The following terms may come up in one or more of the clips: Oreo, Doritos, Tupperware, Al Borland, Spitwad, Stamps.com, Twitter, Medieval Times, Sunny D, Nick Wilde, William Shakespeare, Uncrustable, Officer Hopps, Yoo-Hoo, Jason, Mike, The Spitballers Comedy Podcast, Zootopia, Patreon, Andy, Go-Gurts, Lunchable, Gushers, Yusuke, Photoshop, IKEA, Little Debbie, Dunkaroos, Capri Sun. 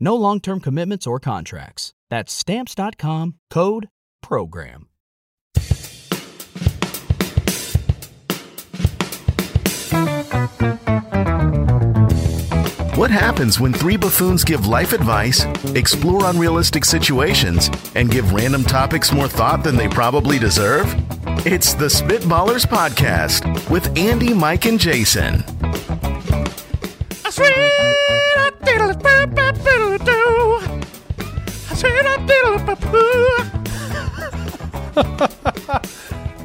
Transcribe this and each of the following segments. No long-term commitments or contracts. That's Stamps.com, code PROGRAM. What happens when three buffoons give life advice, explore unrealistic situations, and give random topics more thought than they probably deserve? It's the Spitballers Podcast with Andy, Mike, and Jason.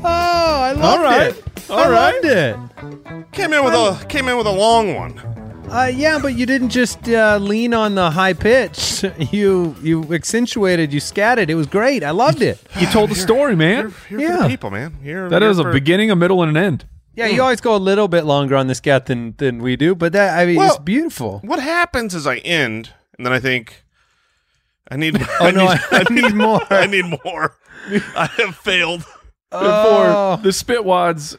Oh, I loved it. All right. Came in with a long one. Yeah, but you didn't just lean on the high pitch. You accentuated, you scattered. It was great. I loved it. You told the story, man. You're for the people, man. That is a beginning, a middle, and an end. Yeah, you always go a little bit longer on this cat than we do, but it's beautiful. What happens is I end, and then I think, I need more. I need more. I have failed. For the Spitwads,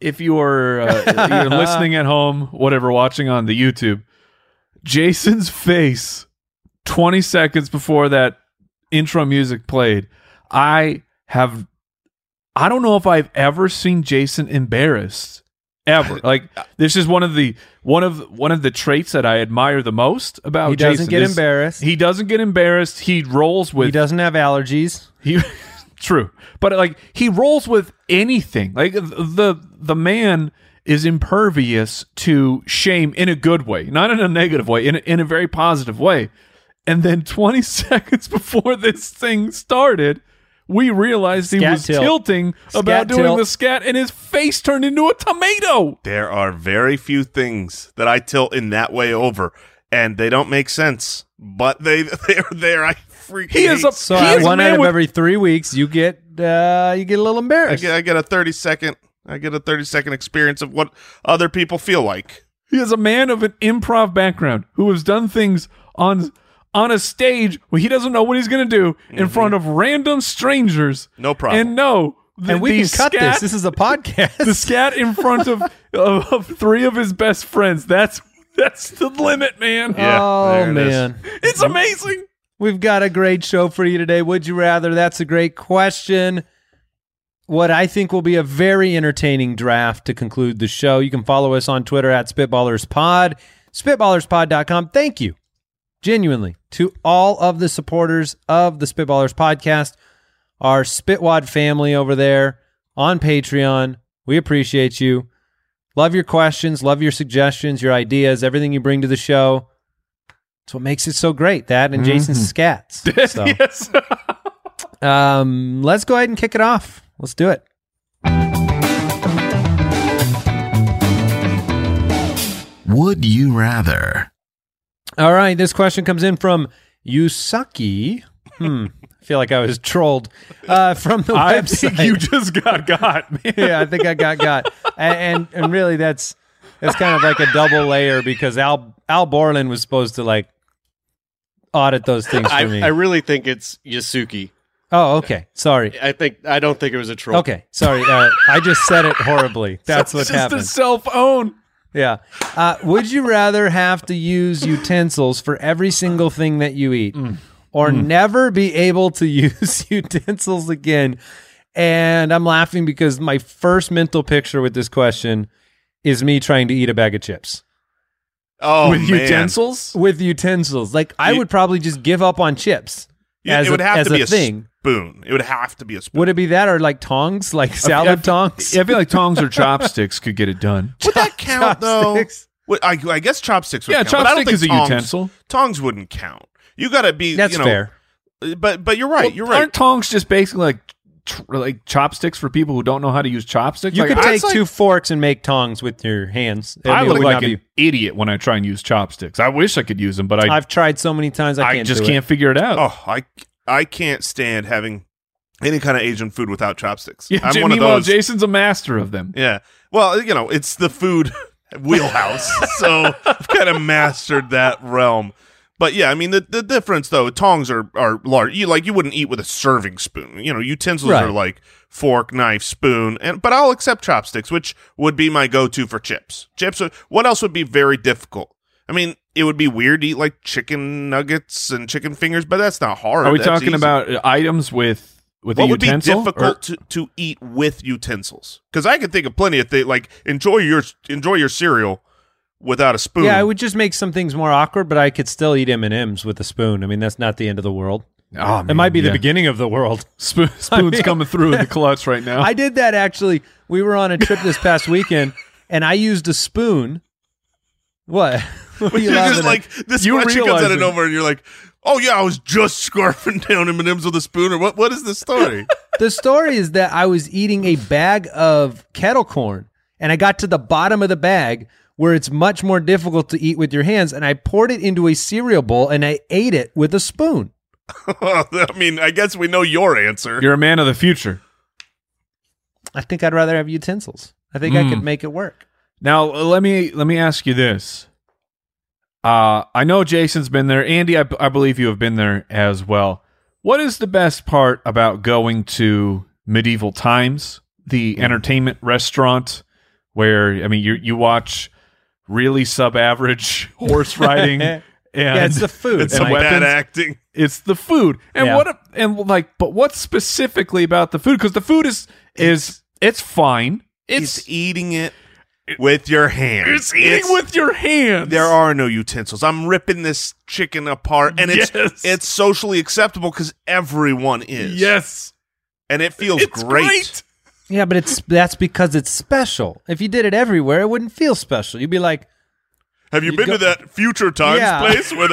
if you're listening at home, whatever, watching on the YouTube, Jason's face 20 seconds before that intro music played, I don't know if I've ever seen Jason embarrassed ever. Like, this is one of the traits that I admire the most about Jason. He doesn't get embarrassed. He rolls with. He doesn't have allergies. True, but like, he rolls with anything. Like, the man is impervious to shame in a good way, not in a negative way, in a very positive way. And then 20 seconds before this thing started, we realized he was tilting about doing the scat, and his face turned into a tomato. There are very few things that I tilt in that way over, and they don't make sense, but they are there. One out of every 3 weeks, you get a little embarrassed. I get a 30-second experience of what other people feel like. He is a man of an improv background who has done things on a stage where he doesn't know what he's going to do in front of random strangers. No problem. And we can cut this. This is a podcast. The scat in front of three of his best friends. That's the limit, man. Yeah, oh man, it's amazing. We've got a great show for you today. Would you rather? That's a great question. What I think will be a very entertaining draft to conclude the show. You can follow us on Twitter at SpitballersPod, SpitballersPod.com. Thank you, genuinely, to all of the supporters of the Spitballers Podcast, our Spitwad family over there on Patreon. We appreciate you. Love your questions, love your suggestions, your ideas, everything you bring to the show. That's what makes it so great, that and Jason's scats. So. Yes. Let's go ahead and kick it off. Let's do it. Would you rather? All right, this question comes in from Yusuke. I feel like I was trolled from the website. I think you just got man. Yeah, I think I got. And really, that's kind of like a double layer, because Al Borland was supposed to like audit those things for me. I really think it's Yusuke. Oh, okay. Sorry. I don't think it was a troll. Okay, sorry. I just said it horribly. That's what happened. Just a self-own. Yeah. Would you rather have to use utensils for every single thing that you eat, or never be able to use utensils again? And I'm laughing because my first mental picture with this question is me trying to eat a bag of chips. Oh, with utensils? With utensils. Like, I would probably just give up on chips. It would have to be a thing. spoon. It would have to be a spoon. Would it be that or like tongs, like salad tongs? I feel like tongs or chopsticks could get it done. Would that count chopsticks? Though? I guess chopsticks would count. Yeah, chopstick is a utensil. Tongs wouldn't count. You got to be, that's fair. But you're right. Well, you're right. Aren't tongs just basically like chopsticks for people who don't know how to use chopsticks? You could take two forks and make tongs with your hands. I look like an idiot when I try and use chopsticks. I wish I could use them, but I've tried so many times I just can't figure it out. Oh, I can't stand having any kind of Asian food without chopsticks. Yeah, I'm one of those. Jason's a master of them. Yeah. Well, it's the food wheelhouse, so I've kind of mastered that realm. But yeah, I mean the difference though, tongs are large. You wouldn't eat with a serving spoon. Utensils are like fork, knife, spoon, but I'll accept chopsticks, which would be my go-to for chips. What else would be very difficult? I mean, it would be weird to eat like chicken nuggets and chicken fingers, but that's not hard. Are we talking easy. About items with what a utensil? What would be difficult to eat with utensils? Because I can think of plenty of things like enjoy your cereal without a spoon. Yeah, I would just make some things more awkward, but I could still eat M&Ms with a spoon. I mean, that's not the end of the world. Oh, man, it might be the beginning of the world. Spoon's coming through in the clutch right now. I did that, actually. We were on a trip this past weekend, and I used a spoon. What? You're just like, this question comes out of nowhere, and you're like, oh, yeah, I was just scarfing down M&Ms with a spoon, or what is the story? The story is that I was eating a bag of kettle corn, and I got to the bottom of the bag, where it's much more difficult to eat with your hands, and I poured it into a cereal bowl, and I ate it with a spoon. I mean, I guess we know your answer. You're a man of the future. I think I'd rather have utensils. I think I could make it work. Now, let me ask you this. I know Jason's been there. Andy, I believe you have been there as well. What is the best part about going to Medieval Times, the entertainment restaurant, where, I mean, you watch really sub-average horse riding, and it's the food, it's some bad acting, it's the food, and but what specifically about the food? Because the food is fine. It's eating it with your hands. It's eating with your hands. There are no utensils. I'm ripping this chicken apart, and it's socially acceptable because everyone is. Yes, and it feels great. Yeah, but that's because it's special. If you did it everywhere, it wouldn't feel special. You'd be like, have you been to that Future Times place where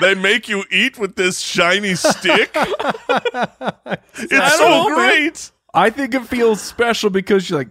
they make you eat with this shiny stick? It's so great. I think it feels special because you're like,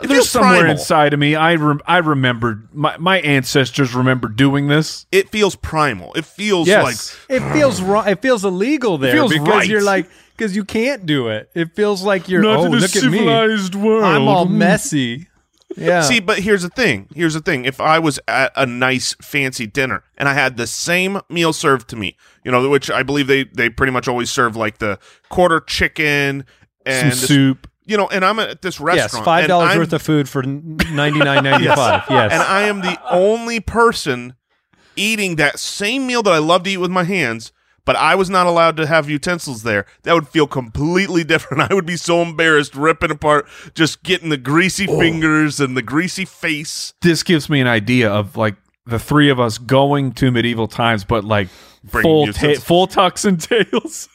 there's somewhere inside of me. I remembered my ancestors remember doing this. It feels primal. It feels like it feels wrong. It feels illegal there because you're like. Because you can't do it. It feels like you're, look at me. I'm all messy. Yeah. See, but here's the thing. If I was at a nice, fancy dinner, and I had the same meal served to me, which I believe they pretty much always serve, like the quarter chicken and some soup. And I'm at this restaurant. Yes, $5 worth of food for $99.95. Yes. And I am the only person eating that same meal that I love to eat with my hands, but I was not allowed to have utensils there. That would feel completely different. I would be so embarrassed, ripping apart, just getting the greasy fingers and the greasy face. This gives me an idea of like the three of us going to Medieval Times, but like full tucks and tails.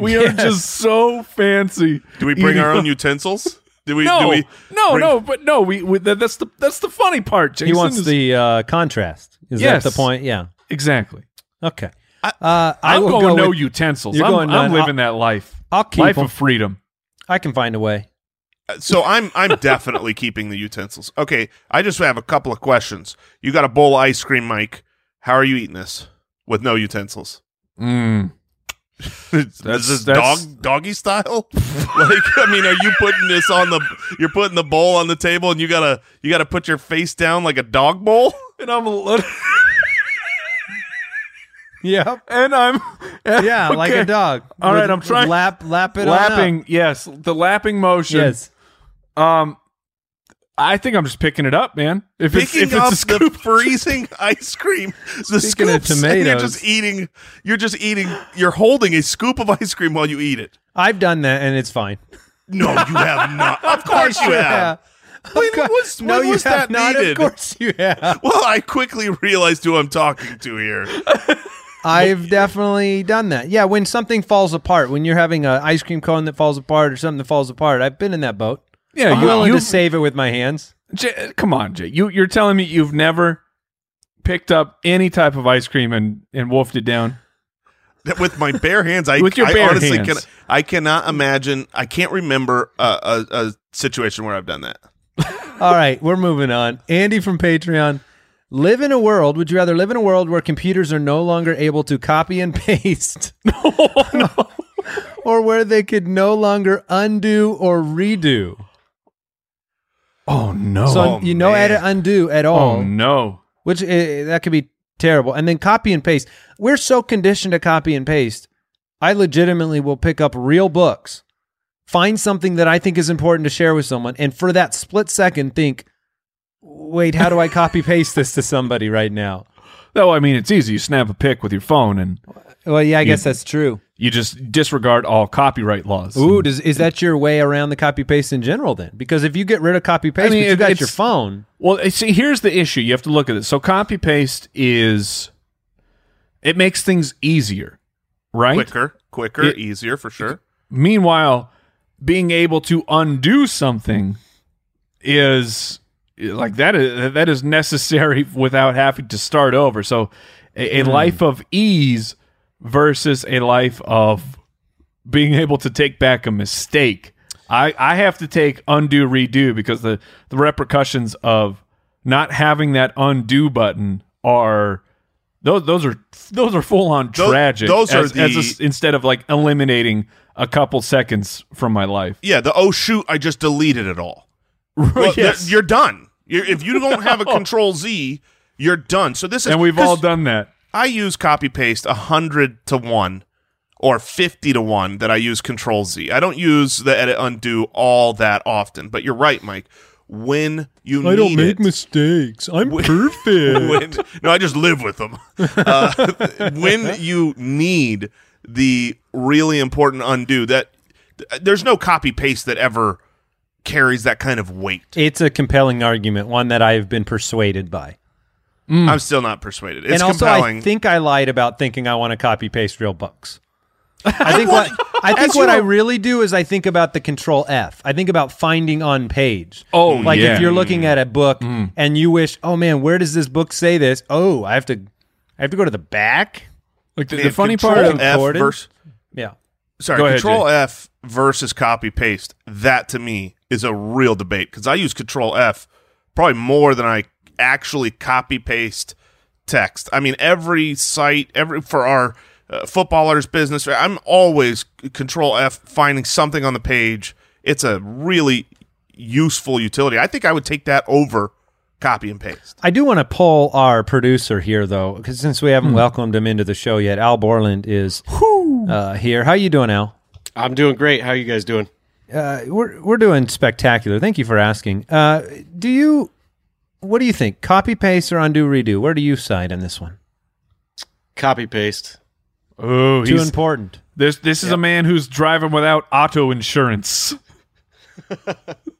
We are just so fancy. Do we bring our own utensils? Do we? No, no. We that's the funny part. Jason. He wants the contrast. Is that the point? Yeah, exactly. Okay. I'm going no utensils. I'm living that life. I'll keep life of freedom. I can find a way. So I'm definitely keeping the utensils. Okay, I just have a couple of questions. You got a bowl of ice cream, Mike. How are you eating this with no utensils? Is this doggy style? Are you putting this on you're putting the bowl on the table, and you gotta put your face down like a dog bowl? And I'm a little. Yeah, and I'm like a dog. All right, I'm trying lapping. Yes, the lapping motion. Yes, I think I'm just picking it up, man. If it's a scoop. The freezing ice cream, the scoop of tomatoes, you're just eating. You're holding a scoop of ice cream while you eat it. I've done that, and it's fine. No, you have not. Of course you have. When was that needed? Of course you have. Well, I quickly realized who I'm talking to here. I've definitely done that. Yeah, when something falls apart, when you're having an ice cream cone that falls apart or something that falls apart, I've been in that boat. Yeah, I'm willing to save it with my hands. Come on, Jay. You're telling me you've never picked up any type of ice cream and wolfed it down? With my bare hands, I honestly can. I cannot imagine. I can't remember a situation where I've done that. All right, we're moving on. Andy from Patreon. Live in a world. Would you rather live in a world where computers are no longer able to copy and paste, oh, no. or where they could no longer undo or redo? Oh no! So you know how to undo at all? Oh no! Which that could be terrible. And then copy and paste. We're so conditioned to copy and paste. I legitimately will pick up real books, find something that I think is important to share with someone, and for that split second, think. Wait, how do I copy paste this to somebody right now? No, I mean, it's easy. You snap a pic with your phone and... Well, yeah, I guess that's true. You just disregard all copyright laws. Ooh, is that your way around the copy paste in general then? Because if you get rid of copy paste, I mean, but you got your phone... Well, see, here's the issue. You have to look at it. So copy paste is... It makes things easier, right? Quicker, easier for sure. Meanwhile, being able to undo something is... Like that is necessary without having to start over. So a life of ease versus a life of being able to take back a mistake. I have to take undo, redo, because the repercussions of not having that undo button are those are full on tragic. Instead of like eliminating a couple seconds from my life. Yeah, the oh shoot, I just deleted it all. Well, yes. You're done. If you don't have a Control Z, you're done. So this is, and we've all done that. I use copy paste 100 to 1 or 50 to 1 that I use Control Z. I don't use the edit undo all that often. But you're right, Mike. When you I don't make mistakes. I'm perfect. No, I just live with them. When you need the really important undo, that there's no copy paste that ever carries that kind of weight. It's a compelling argument, one that I've been persuaded by. I'm still not persuaded. It's compelling. I think I lied about thinking I want to copy paste real books. I think what I really do is I think about the Control F. I think about finding on page. Oh, like if you're looking at a book and you wish, oh man, where does this book say this? Oh, I have to go to the back. Like the funny part of F yeah. Sorry, go ahead, Control Jay. F versus copy paste. That to me is a real debate because I use Control F probably more than I actually copy paste text. I mean, every site, for our footballers business, I'm always Control F finding something on the page. It's a really useful utility. I think I would take that over copy and paste. I do want to pull our producer here though, because since we haven't welcomed him into the show yet, Al Borland is here. How you doing, Al? I'm doing great. How are you guys doing? We're doing spectacular. Thank you for asking. What do you think? Copy paste or undo redo? Where do you side on this one? Copy paste. Oh, too important. This is a man who's driving without auto insurance.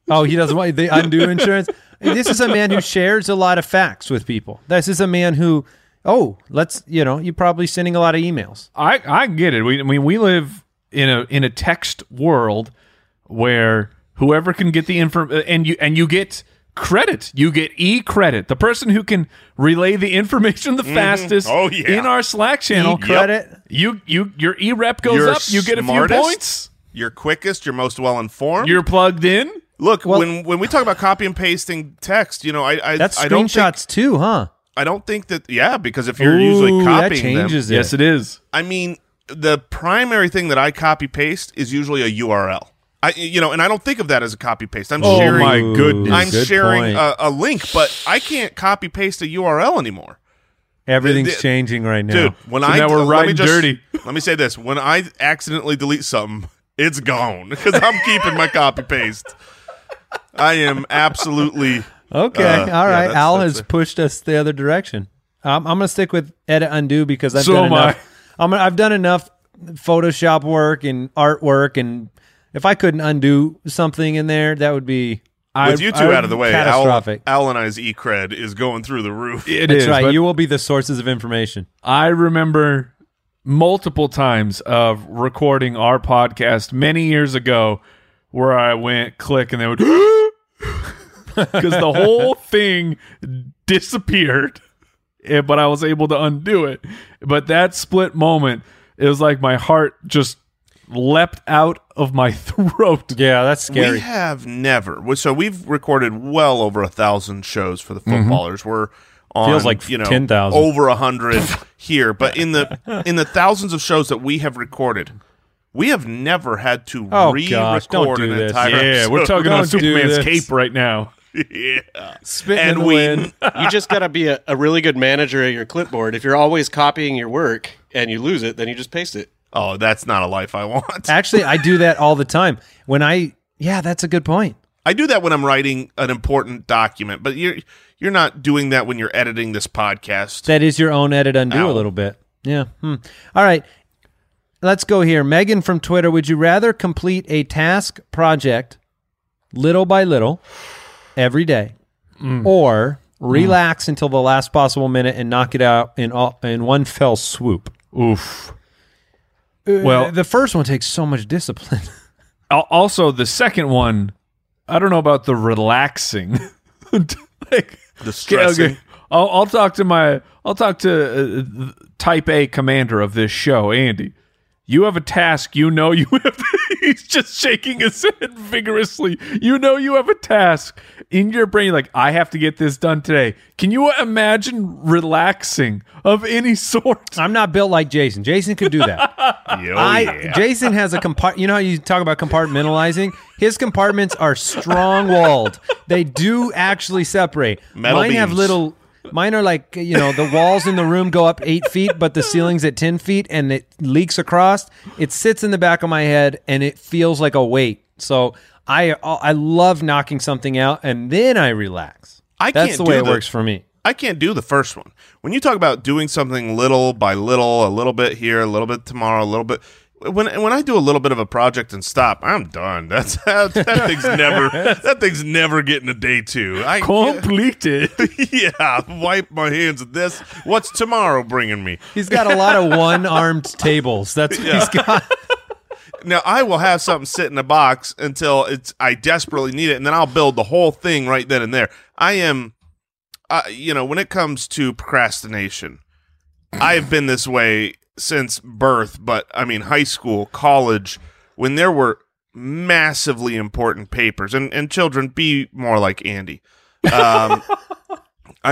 Oh, he doesn't want the undo insurance. This is a man who shares a lot of facts with people. This is a man who, you're probably sending a lot of emails. I get it. We live in a text world where whoever can get the info and you get credit. You get e-credit. The person who can relay the information the fastest in our Slack channel. E-credit. Yep. Your e-rep goes up. You get smartest, a few points. You're quickest. You're most well-informed. You're plugged in. Look, when we talk about copy and pasting text, that's screenshots too, huh? I don't think that, because if you're usually copying them. That changes it. Yes, it is. I mean, the primary thing that I copy-paste is usually a URL. And I don't think of that as a copy-paste. I'm sharing, my goodness. I'm good sharing a link, but I can't copy-paste a URL anymore. Everything's changing right now. Dude, we're riding dirty. Let me say this. When I accidentally delete something, it's gone because I'm keeping my copy-paste. I am absolutely... Okay, all right. Al has pushed us the other direction. I'm going to stick with edit undo because I've done enough Photoshop work and artwork, and if I couldn't undo something in there, that would be... out of the way, catastrophic. Al and I's e-cred is going through the roof. That's right. You will be the sources of information. I remember multiple times of recording our podcast many years ago where I went click and they would because the whole thing disappeared, but I was able to undo it. But that split moment, it was like my heart just leapt out of my throat. Yeah, that's scary. We have never. So we've recorded well over 1,000 shows for the Footballers. Mm-hmm. We're on, feels like 10,000, over 100 here. But in the thousands of shows that we have recorded, we have never had to re-record an entire episode. Yeah, we're talking about Superman's cape right now. Yeah, spitting in the wind. You just got to be a really good manager at your clipboard. If you're always copying your work and you lose it, then you just paste it. Oh, that's not a life I want. Actually, I do that all the time. That's a good point. I do that when I'm writing an important document, but you're not doing that when you're editing this podcast. That is your own edit undo a little bit. Yeah. All right. Let's go here. Megan from Twitter, would you rather complete a task project little by little every day or relax until the last possible minute and knock it out in one fell swoop? Oof. Well, the first one takes so much discipline. Also, the second one, I don't know about the relaxing, like the stressing. Okay, I'll talk to Type A commander of this show, Andy. You have a task. You have. He's just shaking his head vigorously. You have a task in your brain. Like, I have to get this done today. Can you imagine relaxing of any sort? I'm not built like Jason. Jason could do that. Jason has a compartment. You know how you talk about compartmentalizing? His compartments are strong-walled. They do actually separate. Mine have little. Mine are like, the walls in the room go up 8 feet, but the ceiling's at 10 feet, and it leaks across. It sits in the back of my head, and it feels like a weight. So I love knocking something out, and then I relax. That's the way it works for me. I can't do the first one. When you talk about doing something little by little, a little bit here, a little bit tomorrow, a little bit... When I do a little bit of a project and stop, I'm done. That thing's never getting a day two. Completed. Yeah, wipe my hands of this. What's tomorrow bringing me? He's got a lot of one-armed tables. That's what he's got. Now, I will have something sit in a box until I desperately need it, and then I'll build the whole thing right then and there. I am, when it comes to procrastination, I've been this way since birth, but I mean high school, college, when there were massively important papers, and children, be more like Andy. I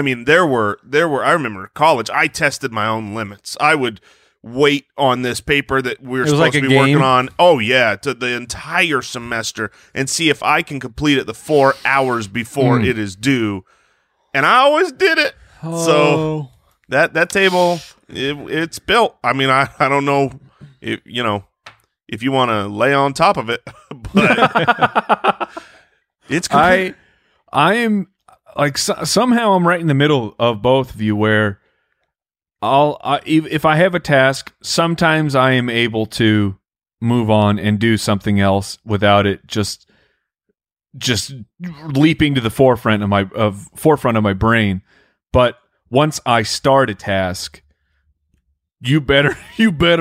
mean, there were. I remember college. I tested my own limits. I would wait on this paper that we were supposed to be working on. Oh yeah, to the entire semester, and see if I can complete it the 4 hours before it is due. And I always did it. Oh. So that table. It's built. I mean, I don't know if, if you want to lay on top of it, but it's complete. I am like, somehow I'm right in the middle of both of you where if I have a task, sometimes I am able to move on and do something else without it just leaping to the forefront of my brain. But once I start a task, you better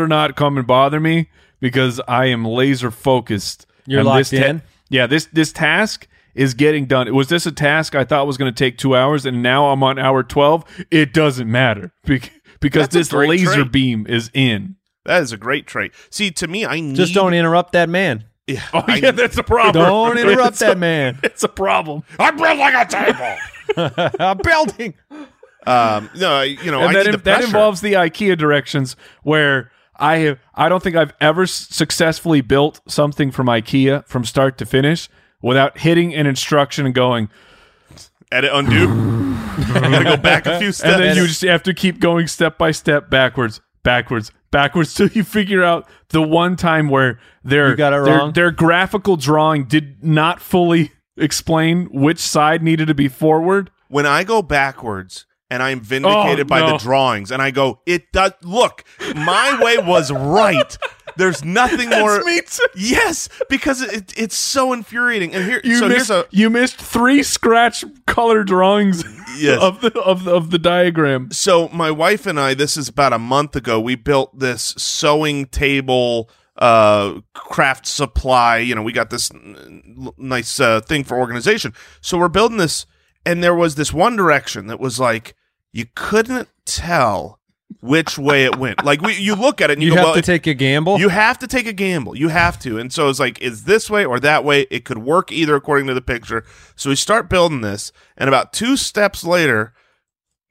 not come and bother me, because I am laser focused. You're locked in? Yeah, this task is getting done. Was this a task I thought was going to take 2 hours, and now I'm on hour 12? It doesn't matter, because this laser beam is in. That is a great trait. See, to me, just don't interrupt that man. Yeah, that's a problem. Don't interrupt that man. It's a problem. I built like a table. I'm building. That involves the IKEA directions, where I don't think I've ever successfully built something from IKEA from start to finish without hitting an instruction and going, edit undo. I'm gonna go back a few steps, and then you just have to keep going step by step, backwards till you figure out the one time where their graphical drawing did not fully explain which side needed to be forward. When I go backwards, and I'm vindicated by the drawings, and I go, look, my way was right. There's nothing more. That's me too. Yes, because it's so infuriating. And here you missed three scratch color drawings. Yes. of the diagram. So my wife and I, this is about a month ago, we built this sewing table craft supply. You know, we got this nice thing for organization. So we're building this, and there was this one direction that was like you couldn't tell which way it went. Like you look at it and you go, have to take a gamble. You have to take a gamble. You have to. And so it's like, is this way or that way? It could work either according to the picture. So we start building this, and about two steps later,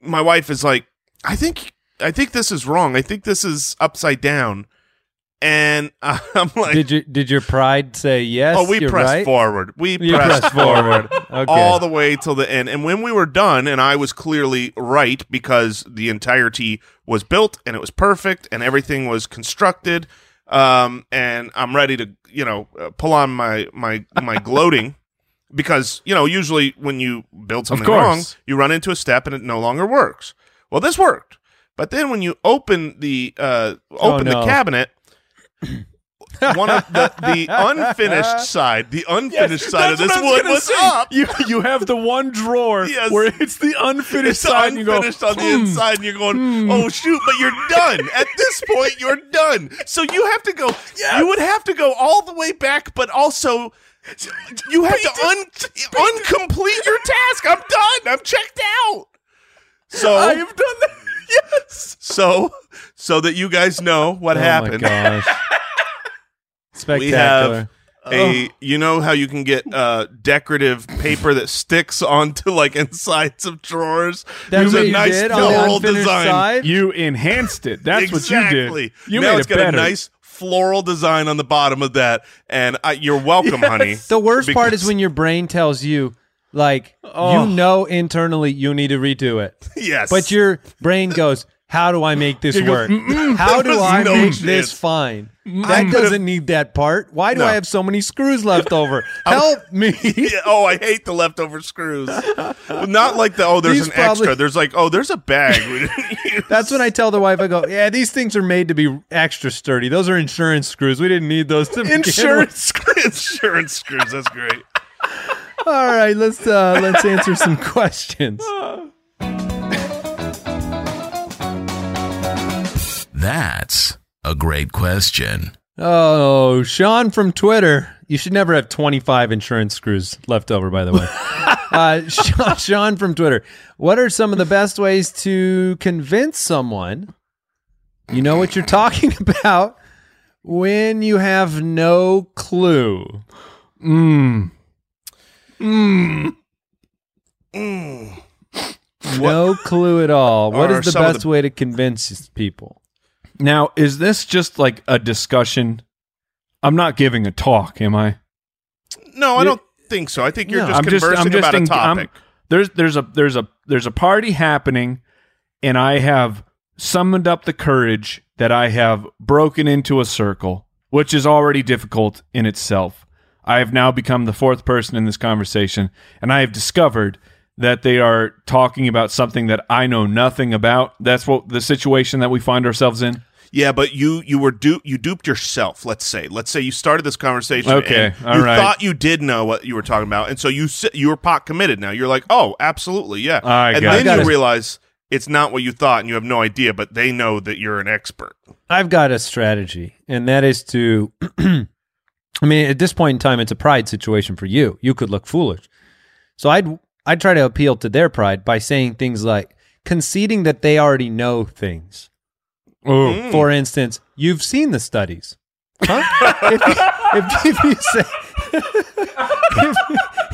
my wife is like, I think this is wrong. I think this is upside down. And I'm like, did your pride say yes? Oh, we pressed right? forward. We pressed forward okay. all the way till the end. And when we were done, and I was clearly right because the entirety was built and it was perfect and everything was constructed. And I'm ready to, pull on my gloating because, usually when you build something wrong, you run into a step and it no longer works. Well, this worked, but then when you open the cabinet. One of the unfinished side, of this wood was up. You have the one drawer where it's the unfinished side. Unfinished and you go, on the inside, and you're going, oh shoot! But you're done at this point. You're done. So you have to go. Yeah. You would have to go all the way back, but also you have to uncomplete your task. I'm done. I'm checked out. So I have done that. Yes. So that you guys know what happened. Oh my gosh. Spectacular. We have you know how you can get decorative paper that sticks onto insides of drawers? That's what you did on the unfinished side? You enhanced it. That's exactly. What you did. You now made it's it got better. A nice floral design on the bottom of that, and you're welcome, honey. The worst part is when your brain tells you, internally you need to redo it. Yes. But your brain goes, how do I make this work? How do I make this fine? That doesn't need that part. Why do I have so many screws left over? Help me. Oh, I hate the leftover screws. Not like the, there's an extra. There's there's a bag. That's when I tell the wife, I go, yeah, these things are made to be extra sturdy. Those are insurance screws. We didn't need those to begin with. Insurance screws. That's great. All right, let's answer some questions. That's a great question. Oh, Sean from Twitter. You should never have 25 insurance screws left over, by the way. Sean from Twitter. What are some of the best ways to convince someone you know what you're talking about when you have no clue? No clue at all. What is the best way to convince people? Now, is this just like a discussion? I'm not giving a talk, am I? No, I don't think so. I think you're just conversing about a topic. There's a party happening, and I have summoned up the courage that I have broken into a circle, which is already difficult in itself. I have now become the fourth person in this conversation, and I have discovered that they are talking about something that I know nothing about. That's what the situation that we find ourselves in. Yeah, but you duped yourself, let's say. Let's say you started this conversation thought you did know what you were talking about, and so you were pot committed now. You're like, oh, absolutely, yeah. Then you realize it's not what you thought, and you have no idea, but they know that you're an expert. I've got a strategy, and that is to... at this point in time, it's a pride situation for you. You could look foolish. So I'd try to appeal to their pride by saying things like conceding that they already know things. Mm. For instance, you've seen the studies. Huh?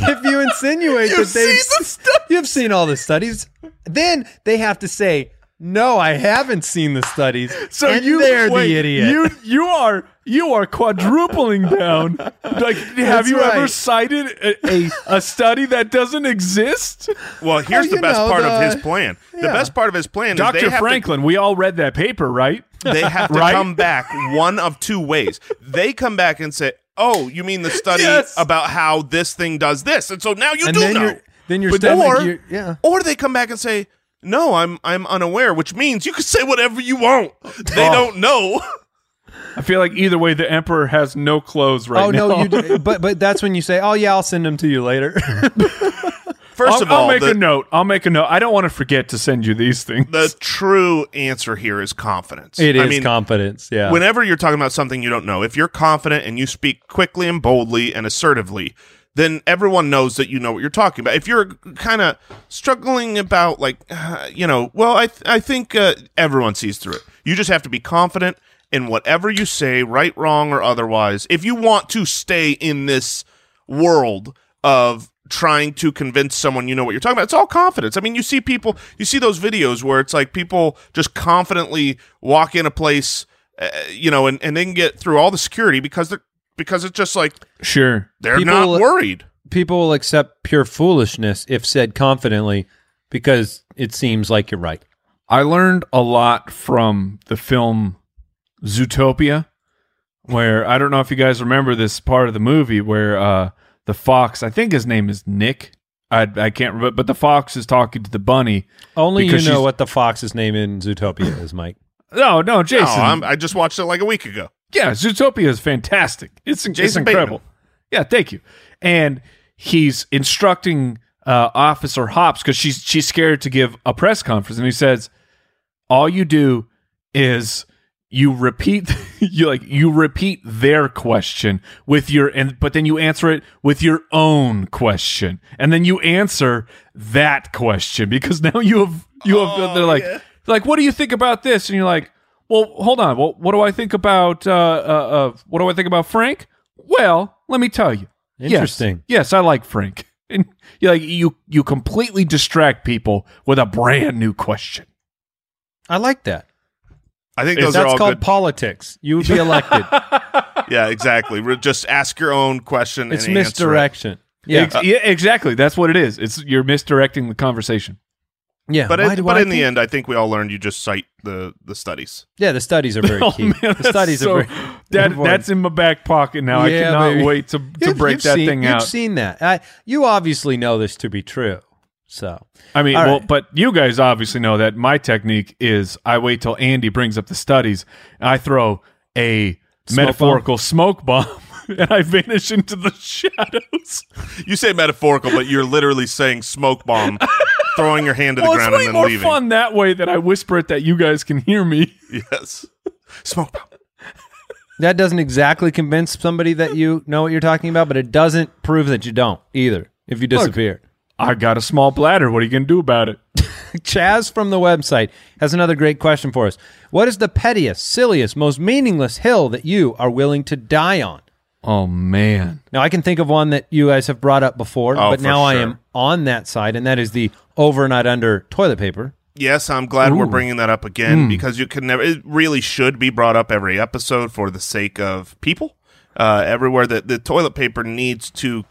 if you insinuate that you've seen all the studies, then they have to say, no, I haven't seen the studies. So the idiot. You are quadrupling down. Have you ever cited a study that doesn't exist? Well, here's the best part of his plan. Yeah. The best part of his plan Dr. is Dr. Franklin, we all read that paper, right? They have to come back one of two ways. They come back and say, oh, you mean the study about how this thing does this. And so now you do know. Or they come back and say, no, I'm unaware, which means you can say whatever you want. They don't know. I feel like either way, the emperor has no clothes right now. Oh, no, you do, but that's when you say, oh, yeah, I'll send them to you later. First of all, I'll make a note. I don't want to forget to send you these things. The true answer here is confidence. I mean, confidence, yeah. Whenever you're talking about something you don't know, if you're confident and you speak quickly and boldly and assertively, then everyone knows that you know what you're talking about. If you're kind of struggling about, like, I think everyone sees through it. You just have to be confident in whatever you say, right, wrong, or otherwise. If you want to stay in this world of trying to convince someone you know what you're talking about, it's all confidence. I mean, you see people, you see those videos where it's like people just confidently walk in a place, and they can get through all the security because it's just like, sure, they're not worried. People will accept pure foolishness if said confidently because it seems like you're right. I learned a lot from the film Zootopia, where I don't know if you guys remember this part of the movie where the fox, I think his name is Nick. I can't remember, but the fox is talking to the bunny. Only you know what the fox's name in Zootopia is, Mike. No, Jason. No, I just watched it like a week ago. Yeah, Zootopia is fantastic. It's incredible. Bateman. Yeah, thank you. And he's instructing Officer Hopps because she's scared to give a press conference, and he says, "All you do is you repeat you repeat their question with your but then you answer it with your own question, and then you answer that question because now you have they're like yeah. like what do you think about this?" And you're like, "Well, hold on. Well, what do I think about Frank? Well, let me tell you. Interesting. Yes, I like Frank." And you're like, you completely distract people with a brand new question. I like that. I think that's called politics. You would be elected. Yeah, exactly. Just ask your own question. It's and misdirection. Answer it. Yeah. Exactly. That's what it is. You're misdirecting the conversation. Yeah, but in the end, I think we all learned you just cite the studies. Yeah, the studies are very key. Man, that's in my back pocket now. Yeah, I cannot wait to break that thing out. You've seen that. You obviously know this to be true. So I mean, but you guys obviously know that my technique is I wait till Andy brings up the studies, and I throw a metaphorical smoke bomb. And I vanish into the shadows. You say metaphorical, but you're literally saying smoke bomb, throwing your hand to the ground and then leaving. It's way more fun that way that I whisper it that you guys can hear me. Yes. Smoke bomb. That doesn't exactly convince somebody that you know what you're talking about, but it doesn't prove that you don't either if you disappear. Look, I got a small bladder. What are you going to do about it? Chaz from the website has another great question for us. What is the pettiest, silliest, most meaningless hill that you are willing to die on? Oh, man. Now, I can think of one that you guys have brought up before, but now sure. I am on that side, and that is the over, not under toilet paper. Yes, I'm glad we're bringing that up again because you can never. It really should be brought up every episode for the sake of people everywhere. That the toilet paper needs to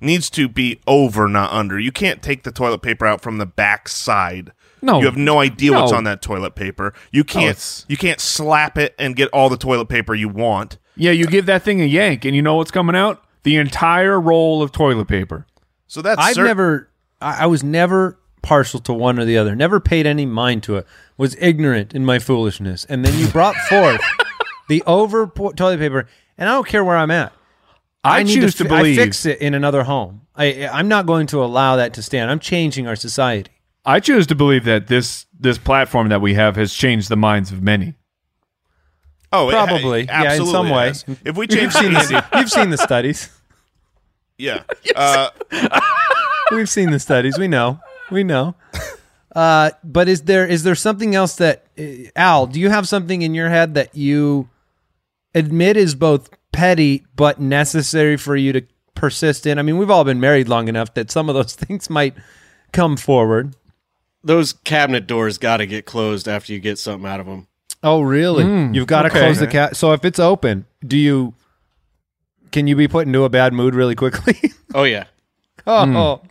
be over, not under. You can't take the toilet paper out from the back side. No, you have no idea what's on that toilet paper. You can't. You can't slap it and get all the toilet paper you want. Yeah, you give that thing a yank, and you know what's coming out? The entire roll of toilet paper. So that's I was never partial to one or the other. Never paid any mind to it. Was ignorant in my foolishness, and then you brought forth the over toilet paper, and I don't care where I'm at. I choose to believe I fix it in another home. I'm not going to allow that to stand. I'm changing our society. I choose to believe that this platform that we have has changed the minds of many. Oh, probably. Yeah, in some way. If we change, you've seen the studies. Yeah. We've seen the studies. We know. But is there something else that Al, do you have something in your head that you admit is both petty but necessary for you to persist in? I mean, we've all been married long enough that some of those things might come forward. Those cabinet doors got to get closed after you get something out of them. Oh, really? You've got to close the cat. So if it's open, can you be put into a bad mood really quickly? Oh, yeah.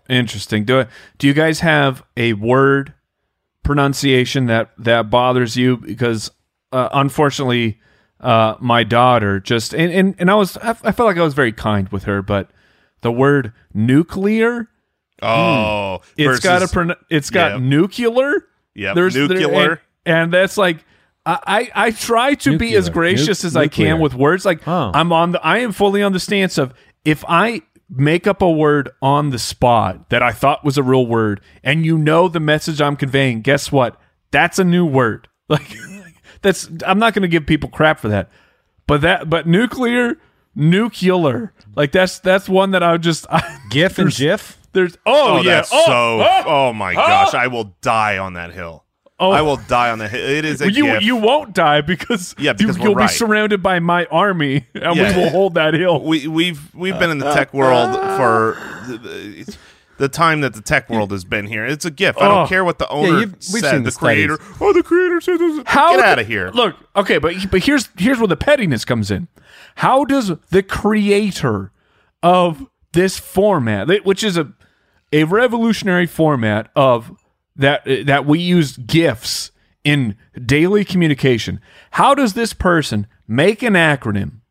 Interesting. Do you guys have a word pronunciation that bothers you? Because unfortunately, my daughter just and I felt like I was very kind with her, but the word nuclear. Oh, it's got nuclear. Yeah, nuclear, and that's like. I try to be as gracious as I can with words. Like I am fully on the stance of, if I make up a word on the spot that I thought was a real word, and you know the message I'm conveying, guess what? That's a new word. Like that's, I'm not going to give people crap for that. But nuclear, like that's one that I would just GIF and GIF. There's oh my gosh, I will die on that hill. Oh. I will die on the hill. It is a GIF. You won't die because you'll be surrounded by my army, and we will hold that hill. We've been in the tech world for the time that the tech world has been here. It's a GIF. I don't care what the owner said. The creator. Studies. Oh, the creator said this. Get out of here. Look, okay, but here's where the pettiness comes in. How does the creator of this format, which is a revolutionary format of that we use GIFs in daily communication. How does this person make an acronym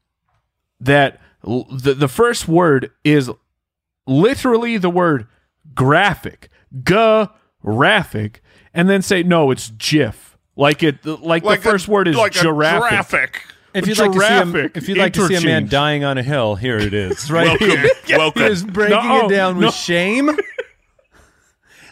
that the first word is literally the word graphic, graphic, and then say, no, it's GIF. Like the first word is like giraffic. If you'd like to see a man dying on a hill, here it is. Right here. Welcome. He is breaking it down with shame.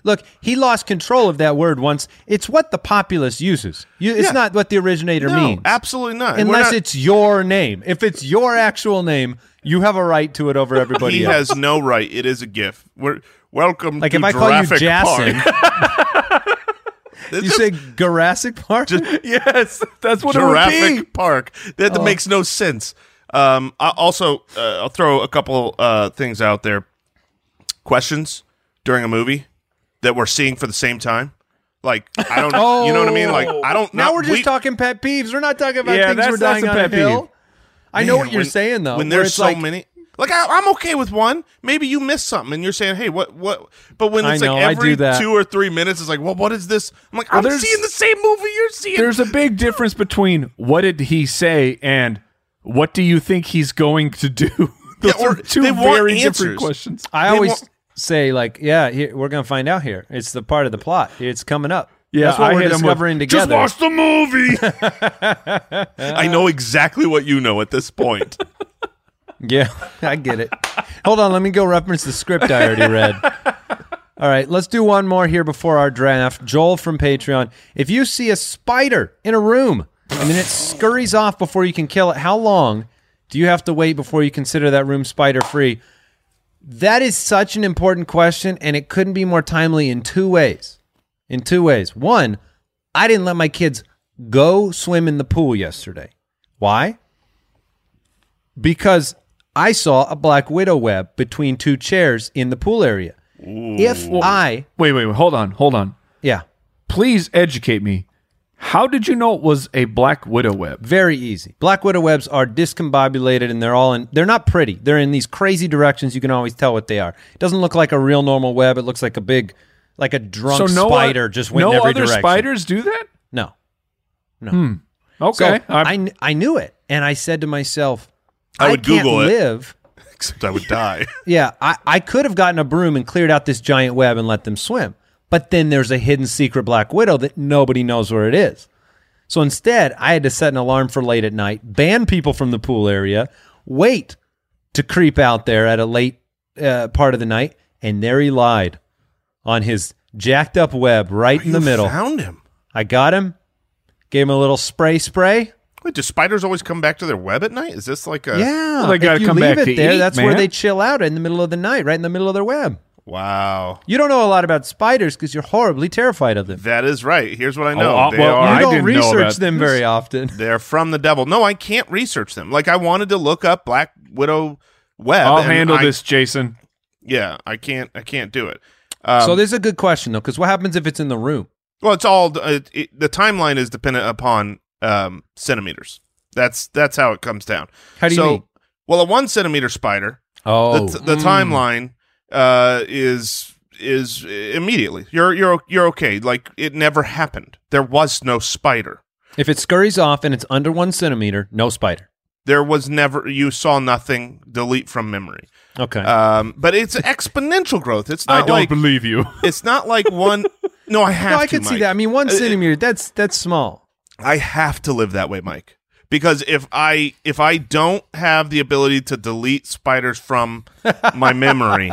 Look, he lost control of that word once. It's what the populace uses. It's not what the originator means. Absolutely not. Unless it's your name. If it's your actual name, you have a right to it over everybody else. He has no right. It is a GIF. Welcome to Jurassic Park. Like if I call you Jason. You say Jurassic Park? Yes, that's what Jurassic it would be. Park. That makes no sense. I'll throw a couple things out there. Questions during a movie that we're seeing for the same time, like I don't, you know what I mean? Like I don't. Now we're just talking pet peeves. We're not talking about things we're dying on a hill. Peeve. I know what you're saying though. When there's so many, like I'm okay with one. Maybe you missed something and you're saying, "Hey, what?" But when it's like every 2 or 3 minutes, it's like, "Well, what is this?" I'm like, "I'm seeing the same movie you're seeing." There's a big difference between what did he say and what do you think he's going to do. Those are two very different questions. I always say like, we're gonna find out here. It's the part of the plot. It's coming up. Yeah, that's what we're discovering together. Just watch the movie. I know exactly what you know at this point. Yeah, I get it. Hold on, let me go reference the script I already read. All right, let's do one more here before our draft. Joel from Patreon. If you see a spider in a room and then it scurries off before you can kill it, how long do you have to wait before you consider that room spider-free? That is such an important question, and it couldn't be more timely in two ways. One, I didn't let my kids go swim in the pool yesterday. Why? Because I saw a black widow web between two chairs in the pool area. Ooh. Wait, hold on. Yeah. Please educate me. How did you know it was a black widow web? Very easy. Black widow webs are discombobulated, and they're not pretty. They're in these crazy directions. You can always tell what they are. It doesn't look like a real normal web. It looks like a drunk spider just went in every direction. No other spiders do that? No. Hmm. Okay. So I knew it, and I said to myself, I would Google it. Live. Except I would die. Yeah. I could have gotten a broom and cleared out this giant web and let them swim. But then there's a hidden secret black widow that nobody knows where it is. So instead, I had to set an alarm for late at night, ban people from the pool area, wait to creep out there at a late part of the night, and there he lied on his jacked up web in the middle. You found him. I got him, gave him a little spray. Wait, do spiders always come back to their web at night? Is this like a... Yeah, well, they got to come back to eat, man. That's where they chill out in the middle of the night, right in the middle of their web. Wow. You don't know a lot about spiders because you're horribly terrified of them. That is right. Here's what I know. You don't research them very often. They're from the devil. No, I can't research them. Like, I wanted to look up Black Widow Web. I'll handle this, Jason. Yeah, I can't do it. So this is a good question, though, because what happens if it's in the room? Well, it's all... the timeline is dependent upon centimeters. That's how it comes down. How do you mean? Well, a 1 centimeter spider, the timeline... is immediately you're okay. Like, it never happened. There was no spider. If it scurries off and it's under 1 centimeter, no spider. There was never. You saw nothing. Delete from memory. Okay. But it's exponential growth. It's not. I don't believe you. It's not like one. No, I have. No, I can see that. I mean, 1 centimeter. That's small. I have to live that way, Mike, because if I don't have the ability to delete spiders from my memory,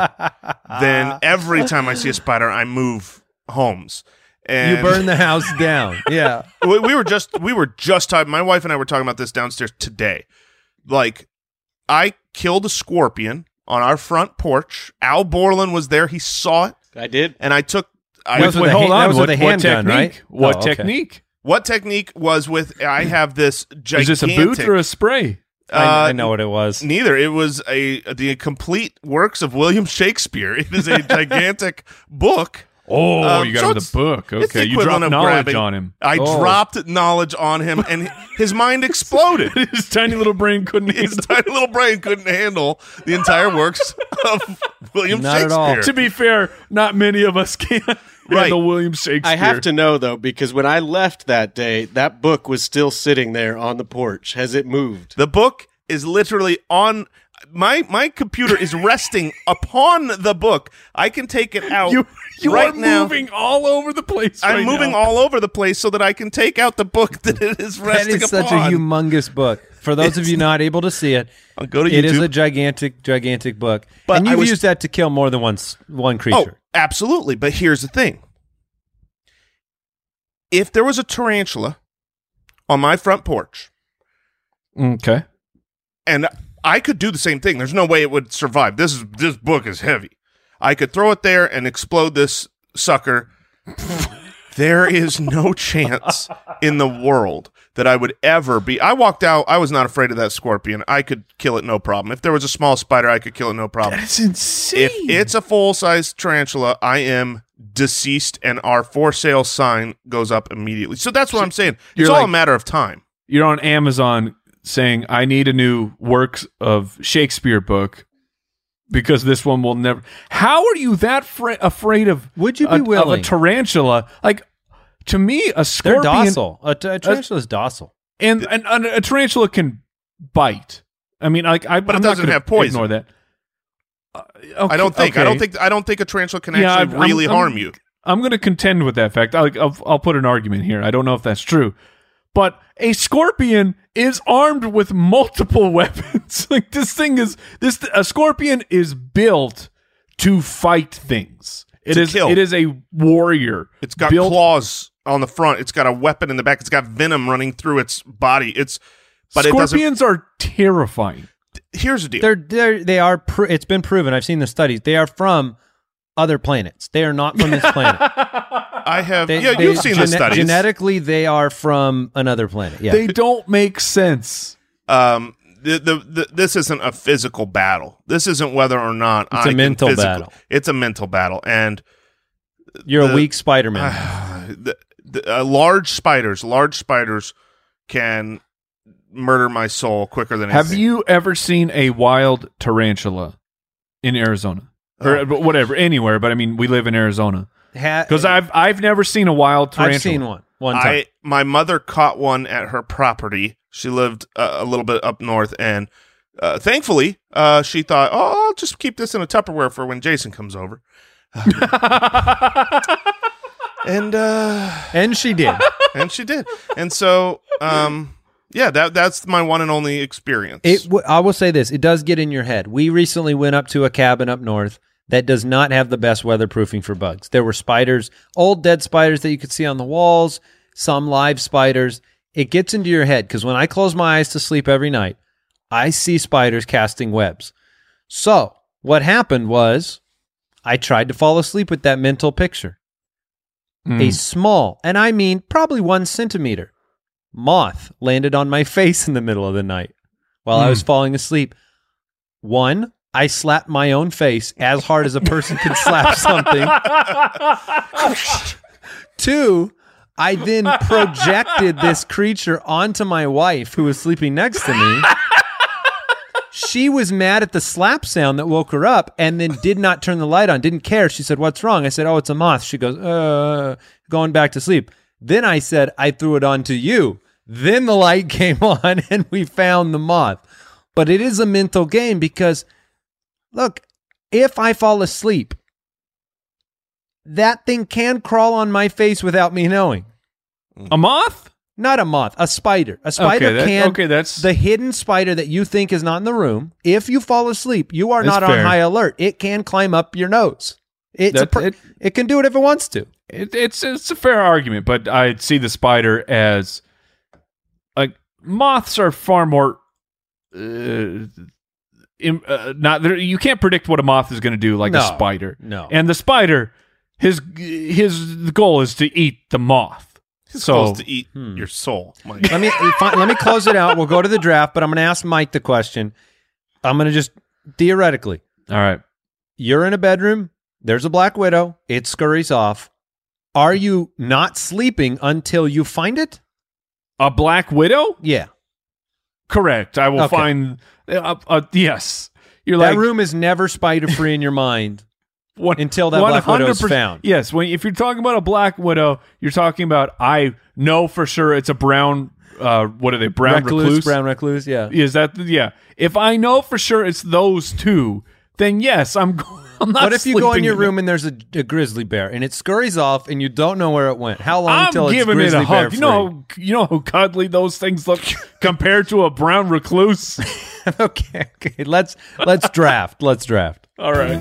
then every time I see a spider, I move homes. And you burn the house down. Yeah. we were just talking, my wife and I were talking about this downstairs today. Like, I killed a scorpion on our front porch. Al Borland was there. He saw it. I did. And I took... That was with a handgun, right? What technique? What technique was with... I have this gigantic... Is this a boot or a spray? I know what it was. Neither. It was the complete works of William Shakespeare. It is a gigantic book. Oh, you got him the book. Okay, you dropped knowledge on him. I dropped knowledge on him, and his mind exploded. His tiny little brain couldn't handle. His tiny little brain couldn't handle the entire works of William Shakespeare. At all. To be fair, not many of us can handle William Shakespeare. I have to know, though, because when I left that day, that book was still sitting there on the porch. Has it moved? The book is literally on... My computer is resting upon the book. I can take it out right now. You are moving all over the place. I'm moving all over the place so that I can take out the book that it is resting upon. That is such a humongous book. For those of you not able to see it, I'll go to YouTube. It is a gigantic, gigantic book. But and you've used that to kill more than one creature. Oh, absolutely. But here's the thing. If there was a tarantula on my front porch... Okay. And... I could do the same thing. There's no way it would survive. This book is heavy. I could throw it there and explode this sucker. There is no chance in the world that I would ever be. I walked out. I was not afraid of that scorpion. I could kill it no problem. If there was a small spider, I could kill it no problem. That's insane. If it's a full-size tarantula, I am deceased, and our for sale sign goes up immediately. So that's what I'm saying. It's all a matter of time. You're on Amazon saying, I need a new works of Shakespeare book because this one will never... How are you that afraid of, a tarantula? Like, to me, a scorpion... They're docile. A tarantula is docile. And a tarantula can bite. I mean, like, I'm not going to ignore that. Okay, I don't think a tarantula can actually harm you. I'm going to contend with that fact. I'll put an argument here. I don't know if that's true. But a scorpion is armed with multiple weapons. Like, a scorpion is built to fight things. It is a warrior. It's got claws on the front. It's got a weapon in the back. It's got venom running through its body. Scorpions are terrifying. Here's the deal. It's been proven. I've seen the studies. They are from other planets. They are not from this planet. I have. You've seen the studies. Genetically, they are from another planet. Yeah. They don't make sense. This isn't a physical battle. This isn't whether or not it's a mental battle. It's a mental battle, and you're a weak Spider-Man. Large spiders can murder my soul quicker than anything. Have you ever seen a wild tarantula in Arizona? Or whatever, anywhere, but I mean, we live in Arizona. Because I've never seen a wild tarantula. I've seen one time. My mother caught one at her property. She lived a little bit up north, and thankfully, she thought, I'll just keep this in a Tupperware for when Jason comes over. And she did. And she did. And so, yeah, that's my one and only experience. I will say this. It does get in your head. We recently went up to a cabin up north that does not have the best weatherproofing for bugs. There were spiders, old dead spiders that you could see on the walls, some live spiders. It gets into your head because when I close my eyes to sleep every night, I see spiders casting webs. So what happened was I tried to fall asleep with that mental picture. A small, and I mean probably 1 centimeter, moth landed on my face in the middle of the night while I was falling asleep. One, I slapped my own face as hard as a person can slap something. Two, I then projected this creature onto my wife who was sleeping next to me. She was mad at the slap sound that woke her up and then did not turn the light on, didn't care. She said, "What's wrong?" I said, "Oh, it's a moth." She goes, going back to sleep. Then I said, "I threw it on to you." Then the light came on and we found the moth. But it is a mental game because... Look, if I fall asleep, that thing can crawl on my face without me knowing. A moth? Not a moth, a spider. A spider that's the hidden spider that you think is not in the room. If you fall asleep, you are not on high alert. It can climb up your nose. It can do it if it wants to. It's a fair argument, but I see the spider as like moths are far more. You can't predict what a moth is going to do like a spider. No, and the spider, his goal is to eat the moth. So to eat your soul. Mike. Let me close it out. We'll go to the draft, but I'm going to ask Mike the question. I'm going to just theoretically. All right. You're in a bedroom. There's a black widow. It scurries off. Are you not sleeping until you find it? A black widow? Yeah. Correct. I will find. Yes. That room is never spider free in your mind. Until that black widow is found. Yes, if you're talking about a black widow, you're talking about, I know for sure it's a brown, what are they, brown recluse? Brown recluse, yeah. Is that, yeah. If I know for sure it's those two, then yes, I'm not sleeping. What if you go in your room and there's a grizzly bear, and it scurries off, and you don't know where it went? How long until it's grizzly bear free? I'm giving it a hug. You know how cuddly those things look compared to a brown recluse? Okay. Let's draft. Let's draft. All right.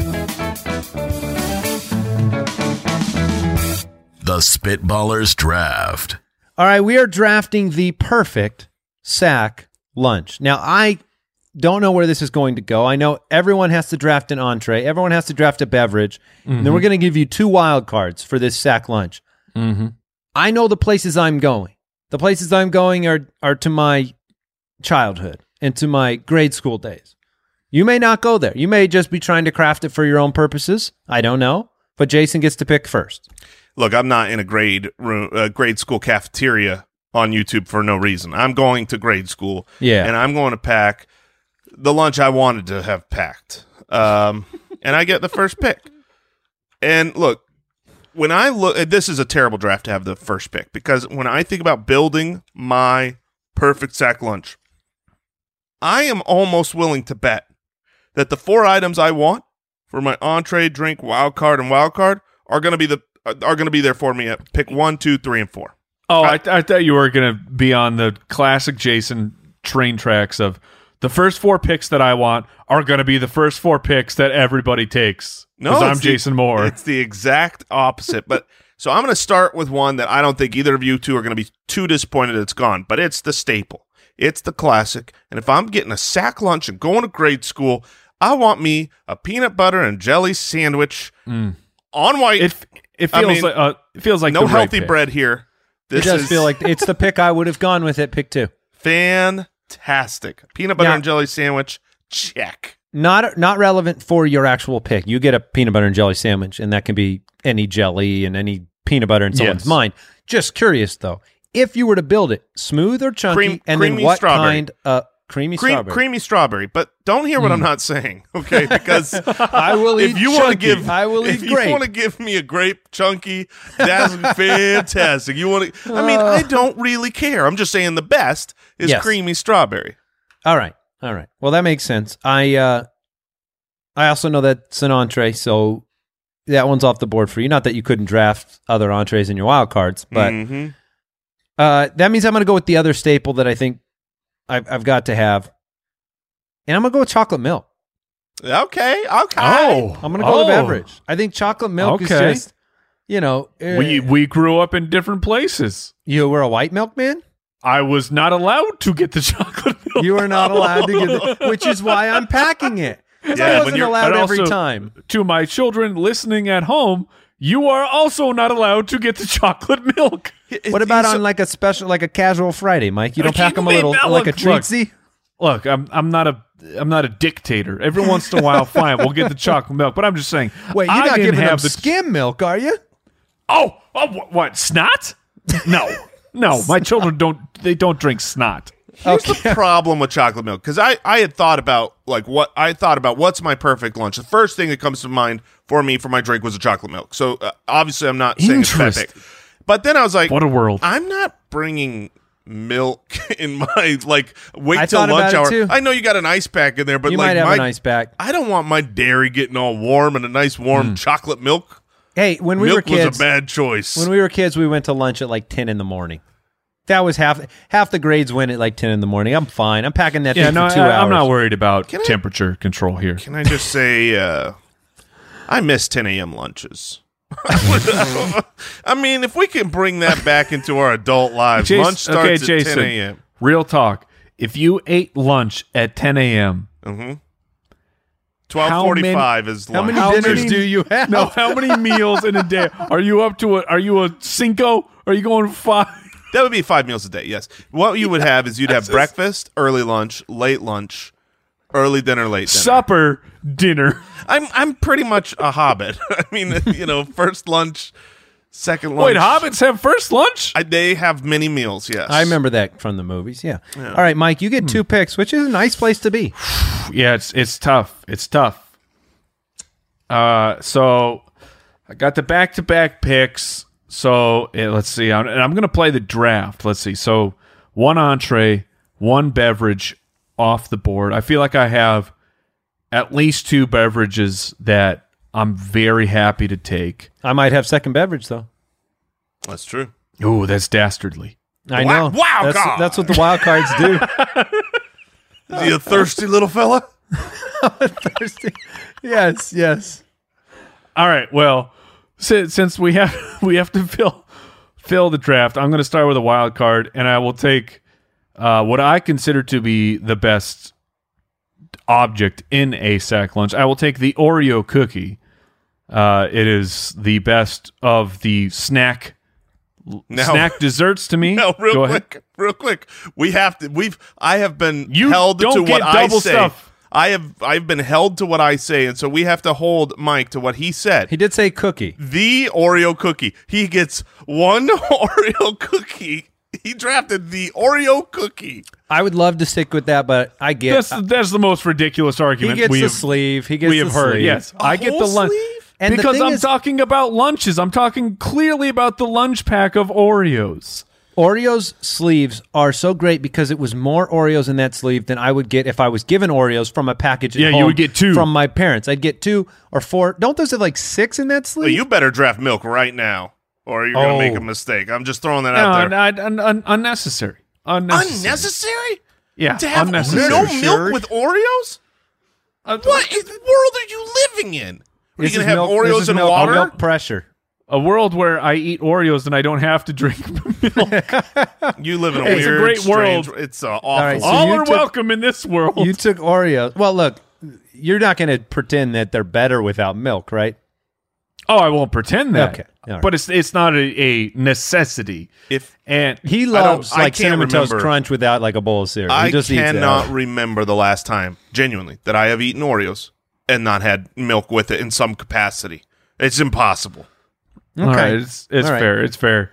The Spitballers Draft. All right, we are drafting the perfect sack lunch. Now, I don't know where this is going to go. I know everyone has to draft an entree. Everyone has to draft a beverage. Mm-hmm. And then we're going to give you two wild cards for this sack lunch. Mm-hmm. I know the places I'm going. The places I'm going are to my childhood and to my grade school days. You may not go there. You may just be trying to craft it for your own purposes. I don't know, but Jason gets to pick first. Look, I'm not in a grade school cafeteria on YouTube for no reason. I'm going to grade school, and I'm going to pack the lunch I wanted to have packed, and I get the first pick. And look, when I look, this is a terrible draft to have the first pick, because when I think about building my perfect sack lunch, I am almost willing to bet that the four items I want for my entree, drink, wild card, and wild card are going to be there for me at pick 1, 2, 3, and 4. Oh, I thought you were going to be on the classic Jason train tracks of the first four picks that I want are going to be the first four picks that everybody takes. No, because I'm Jason Moore. It's the exact opposite. But so I'm going to start with one that I don't think either of you two are going to be too disappointed it's gone. But it's the staple. It's the classic. And if I'm getting a sack lunch and going to grade school, I want me a peanut butter and jelly sandwich on white. It feels like no healthy bread here. It does feel like it's the pick I would have gone with at pick 2. Fantastic. Peanut butter and jelly sandwich. Check. Not relevant for your actual pick. You get a peanut butter and jelly sandwich, and that can be any jelly and any peanut butter in someone's mind. Just curious, though. If you were to build it, smooth or chunky, creamy strawberry. Creamy strawberry, but don't hear what I'm not saying, okay? Because I will eat If you want to give me a grape chunky, that's fantastic. You want to? I don't really care. I'm just saying the best is creamy strawberry. All right. Well, that makes sense. I also know that's an entree, so that one's off the board for you. Not that you couldn't draft other entrees in your wild cards, but. Mm-hmm. That means I'm going to go with the other staple that I think I've got to have. And I'm going to go with chocolate milk. Okay. I'm going to go with beverage. I think chocolate milk is just, We grew up in different places. You were a white milk man? I was not allowed to get the chocolate milk. You were not allowed to get which is why I'm packing it. I wasn't allowed every time. To my children listening at home, you are also not allowed to get the chocolate milk. What about on like a casual Friday, Mike? You don't pack them a little like a treatsy? Look, I'm not a dictator. Every once in a while, fine, we'll get the chocolate milk. But I'm just saying. Wait, you're not giving them skim milk, are you? Oh, what snot? No, my children don't drink snot. Here's the problem with chocolate milk, because I had thought about what's my perfect lunch. The first thing that comes to mind for me for my drink was a chocolate milk. So obviously I'm not saying it's that big. But then I was like, what a world. I'm not bringing milk in my wait till lunch hour. I know you got an ice pack in there, but you might have an ice pack. I don't want my dairy getting all warm and a nice warm chocolate milk. Hey, when we were kids, milk was a bad choice. When we were kids, we went to lunch at 10 in the morning. That was half the grades went at like 10 in the morning. I'm fine. I'm packing that thing for 2 hours. I'm not worried about temperature control here. Can I just say, I miss 10 a.m. lunches. I mean, if we can bring that back into our adult lives, lunch starts at Jason, 10 a.m. Real talk. If you ate lunch at 10 a.m., 12:45 is lunch. How many dinners do you have? No, how many meals in a day? Are you up to are you a cinco? Are you going five? That would be five meals a day, yes. What you would have is you'd have breakfast, early lunch, early dinner, late dinner. Supper, dinner. I'm pretty much a hobbit. I mean, you know, first lunch, second lunch. Wait, hobbits have first lunch? They have many meals, yes. I remember that from the movies, yeah. All right, Mike, you get two picks, which is a nice place to be. Yeah, it's tough. It's tough. So I got the back-to-back picks. So let's see. I'm going to play the draft. Let's see. So one entree, one beverage off the board. I feel like I have at least two beverages that I'm very happy to take. I might have second beverage, though. That's true. Ooh, that's dastardly. I know. Wild card. That's what the wild cards do. Is he a thirsty little fella? Thirsty. Yes. All right. Well, since we have to fill the draft, I'm going to start with a wild card, and I will take what I consider to be the best object in a sack lunch. I will take the Oreo cookie. It is the best of the snack desserts to me. No, real quick. We have to. I have been held to what I say. Stuff. I've been held to what I say, and so we have to hold Mike to what he said. He did say cookie. The Oreo cookie. He gets one Oreo cookie. He drafted the Oreo cookie. I would love to stick with that, but I get that's the most ridiculous argument. He gets the sleeve. We have heard. Yes, I get the lunch. And because I'm talking about lunches, I'm talking clearly about the lunch pack of Oreos. Oreos sleeves are so great because it was more Oreos in that sleeve than I would get if I was given Oreos from a package at home. Yeah, you would get two. From my parents. I'd get two or four. Don't those have like six in that sleeve? Well, you better draft milk right now or you're going to make a mistake. I'm just throwing that out there. Unnecessary. Unnecessary? Yeah, to have unnecessary. No milk with Oreos? What in the world are you living in? Are you going to have Oreos and water? Milk pressure. A world where I eat Oreos and I don't have to drink milk. You live in a weird, it's a great strange world. It's awful. All right, so all are welcome in this world. You took Oreos. Well, look, you're not going to pretend that they're better without milk, right? Oh, I won't pretend that. Okay. Right. But it's not a necessity. He loves like Cinnamon Toast Crunch without like a bowl of cereal. I cannot remember the last time, genuinely, that I have eaten Oreos and not had milk with it in some capacity. It's impossible. Okay. All right, it's all right. Fair. It's fair.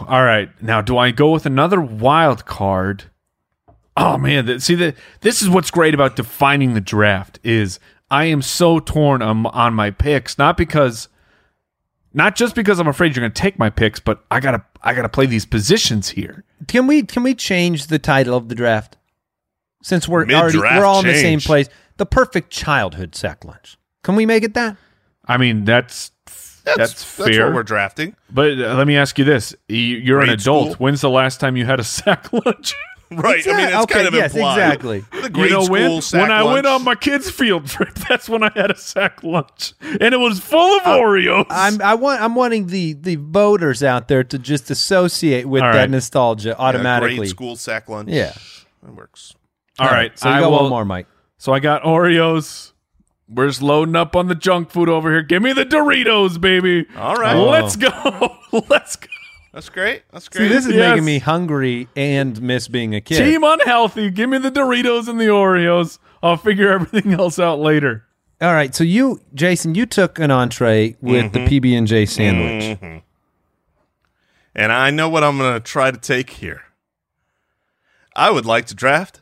All right, now do I go with another wild card? Oh man, this is what's great about defining the draft is I am so torn on my picks, not just because I'm afraid you're going to take my picks, but I gotta play these positions here. Can we change the title of the draft since we're all in the same place? The perfect childhood sack lunch. Can we make it that? I mean, that's fair. That's what we're drafting. But let me ask you this: you're an adult. School? When's the last time you had a sack lunch? Right. Exactly. I mean, that's kind of implied. Exactly. The grade school sack lunch. When I went on my kids' field trip, that's when I had a sack lunch, and it was full of Oreos. I'm wanting the voters out there to just associate with that nostalgia automatically. Grade school sack lunch. Yeah, that works. All right. So you got one more, Mike. So I got Oreos. We're just loading up on the junk food over here. Give me the Doritos, baby. All right. Oh. Let's go. Let's go. That's great. See, this is making me hungry and miss being a kid. Team unhealthy. Give me the Doritos and the Oreos. I'll figure everything else out later. All right. So you, Jason, you took an entree with the PB&J sandwich. Mm-hmm. And I know what I'm going to try to take here. I would like to draft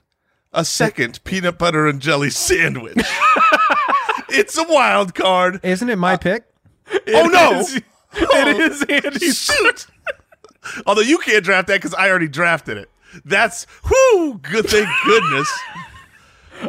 a second peanut butter and jelly sandwich. It's a wild card. Isn't it my pick? No. It is Andy's. Shoot. Although you can't draft that because I already drafted it. That's, thank goodness.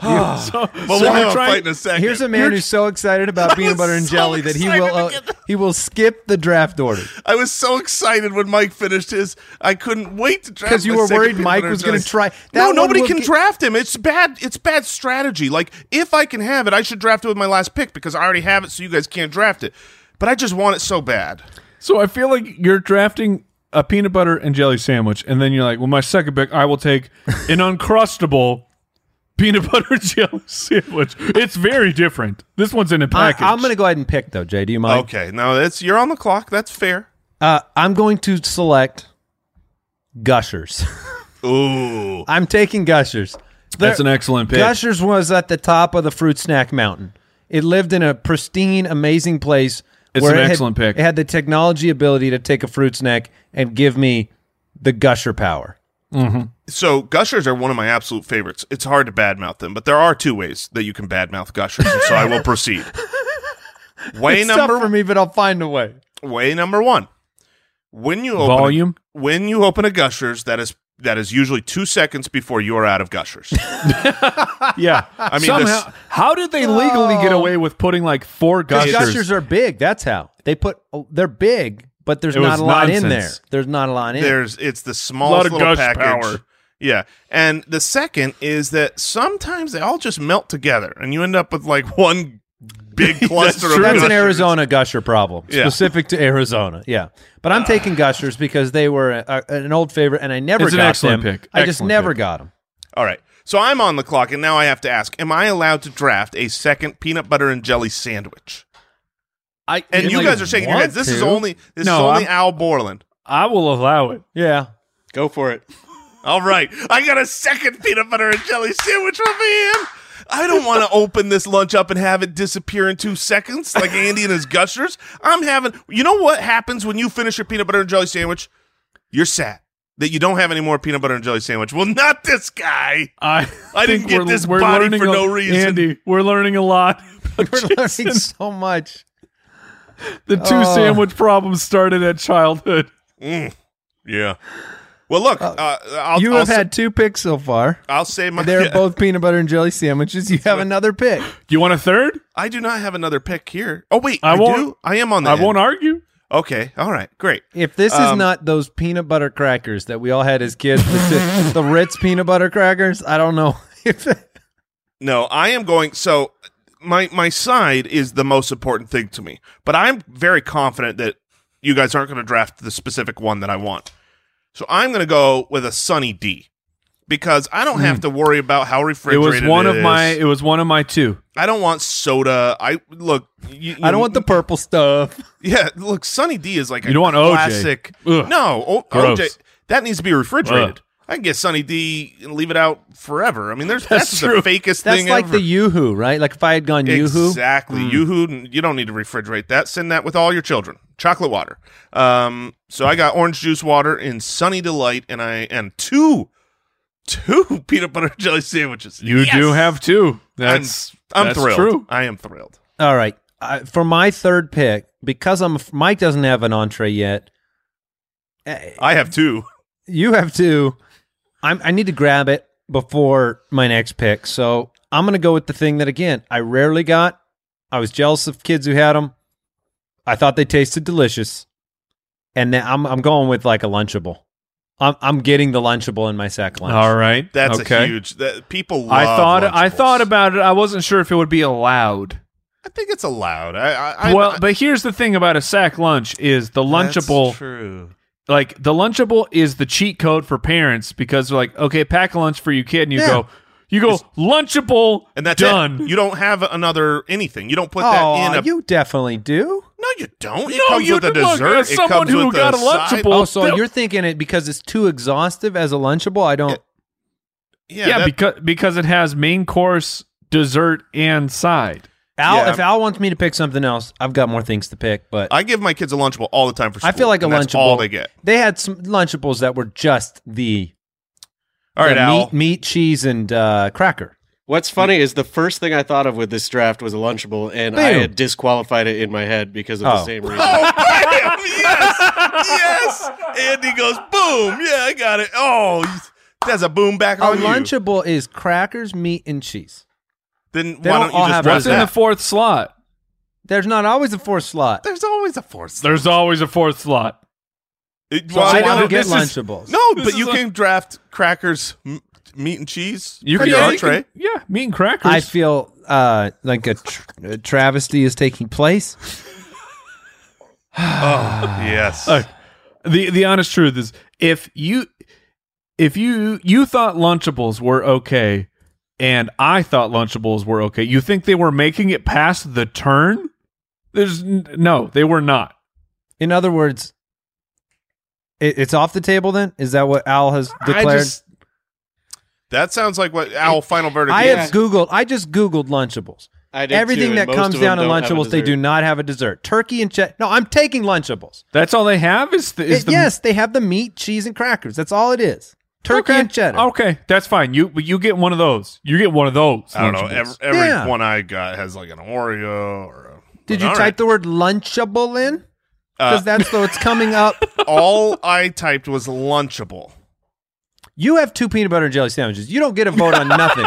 Well, we're trying in a second. Here's a man who's so excited about peanut butter and jelly that he will skip the draft order. I was so excited when Mike finished his. I couldn't wait to draft because you were worried Mike was going to try. Nobody can draft him. It's bad. It's bad strategy. Like if I can have it, I should draft it with my last pick because I already have it, so you guys can't draft it. But I just want it so bad. So I feel like you're drafting a peanut butter and jelly sandwich, and then you're like, "Well, my second pick, I will take an Uncrustable." Peanut butter and jelly sandwich. It's very different. This one's in a package. I'm going to go ahead and pick, though, Jay. Do you mind? Okay. No, you're on the clock. That's fair. I'm going to select Gushers. Ooh. I'm taking Gushers. That's an excellent pick. Gushers was at the top of the fruit snack mountain. It lived in a pristine, amazing place. It's an excellent pick. It had the technology ability to take a fruit snack and give me the Gusher power. Mm-hmm. So Gushers are one of my absolute favorites. It's hard to badmouth them, but there are two ways that you can badmouth Gushers, and so I will proceed. It's tough for me, but I'll find a way. Way number one: when you open a Gushers, that is usually 2 seconds before you are out of Gushers. Yeah, I mean, how did they legally get away with putting like 4 Gushers? Gushers are big. That's how they put. They're big. But there's not a lot in there. There's not a lot in there. It's the smallest little package. Power. Yeah. And the second is that sometimes they all just melt together, and you end up with like one big cluster of Gushers. That's an Arizona Gusher problem, specific to Arizona. Yeah. But I'm taking Gushers because they were an old favorite, and I never got them. It's an excellent pick. I just never got them. All right. So I'm on the clock, and now I have to ask, am I allowed to draft a second peanut butter and jelly sandwich? You guys are shaking your heads. This is only Al Borland. I will allow it. Yeah. Go for it. All right. I got a second peanut butter and jelly sandwich for me. I don't want to open this lunch up and have it disappear in 2 seconds like Andy and his Gushers. You know what happens when you finish your peanut butter and jelly sandwich? You're sad that you don't have any more peanut butter and jelly sandwich. Well, not this guy. I didn't get this body for no reason. Andy, we're learning a lot. We're learning so much. The two sandwich problems started at childhood. Mm. Yeah. Well, look. I'll have had 2 picks so far. I'll say my... They're both peanut butter and jelly sandwiches. You have another pick. You want a third? I do not have another pick here. Oh, wait. I do? I am on that. I won't argue. Okay. All right. Great. If this is not those peanut butter crackers that we all had as kids, the Ritz peanut butter crackers, I don't know. No, I am going... So... My side is the most important thing to me, but I'm very confident that you guys aren't going to draft the specific one that I want. So I'm going to go with a Sunny D because I don't have to worry about how refrigerated it is. It was one of my 2. I don't want soda. I don't want the purple stuff. Yeah, look, Sunny D is like a classic. OJ. No, OJ, that needs to be refrigerated. I can get Sunny D and leave it out forever. I mean, that's the fakest thing ever. That's like the Yoo-Hoo, right? Like if I had gone Yoo-Hoo. Exactly. Yoo-Hoo, you don't need to refrigerate that. Send that with all your children. Chocolate water. So I got orange juice water in Sunny Delight, and I am two peanut butter jelly sandwiches. You do have 2. I'm thrilled. True. I am thrilled. All right. For my third pick, because Mike doesn't have an entree yet. I have 2. You have 2. I need to grab it before my next pick, so I'm going to go with the thing that, again, I rarely got. I was jealous of kids who had them. I thought they tasted delicious, and now I'm going with like a Lunchable. I'm getting the Lunchable in my sack lunch. All right, people love Lunchables. I thought about it. I wasn't sure if it would be allowed. I think it's allowed. But here's the thing about a sack lunch is the Lunchable. That's true. Like, the Lunchable is the cheat code for parents because they're like, okay, pack a lunch for your kid, and you go Lunchable, and that's done. It. You don't have another anything. You don't put that in. You definitely do. No, you don't. It comes with a dessert. As someone who got a Lunchable. Oh, so you're thinking it because it's too exhaustive as a Lunchable? I don't. Because it has main course, dessert, and side. If Al wants me to pick something else, I've got more things to pick. But I give my kids a Lunchable all the time for school. I feel like a Lunchable. That's all they get. They had some Lunchables that were just meat, cheese, and cracker. What's funny is the first thing I thought of with this draft was a Lunchable, and I had disqualified it in my head because of the same reason. Oh, bam! Yes! Andy goes, boom! Yeah, I got it. Oh, That's a boom back on you. A Lunchable is crackers, meat, and cheese. Then why don't you just dress that? What's in the fourth slot? There's not always a fourth slot. There's always a fourth slot. There's always a fourth slot. I don't get Lunchables. No, but you can draft crackers, meat, and cheese for your entree. Yeah, meat and crackers. I feel like a travesty is taking place. Oh, yes. The honest truth is, if you thought Lunchables were okay, and I thought Lunchables were okay, you think they were making it past the turn? No, they were not. In other words, it's off the table. Then is that what Al has declared? That sounds like what Al final verdict. I just Googled Lunchables. Everything that comes down to Lunchables, they do not have a dessert. Turkey and cheddar. No, I'm taking Lunchables. That's all they have? Yes, they have the meat, cheese, and crackers. That's all it is. Turkey and cheddar. Okay, that's fine. You get one of those. You get one of those. I don't know. Every one I got has like an Oreo. Did you type the word Lunchable in? Because that's what's coming up. All I typed was Lunchable. You have 2 peanut butter and jelly sandwiches. You don't get a vote on nothing.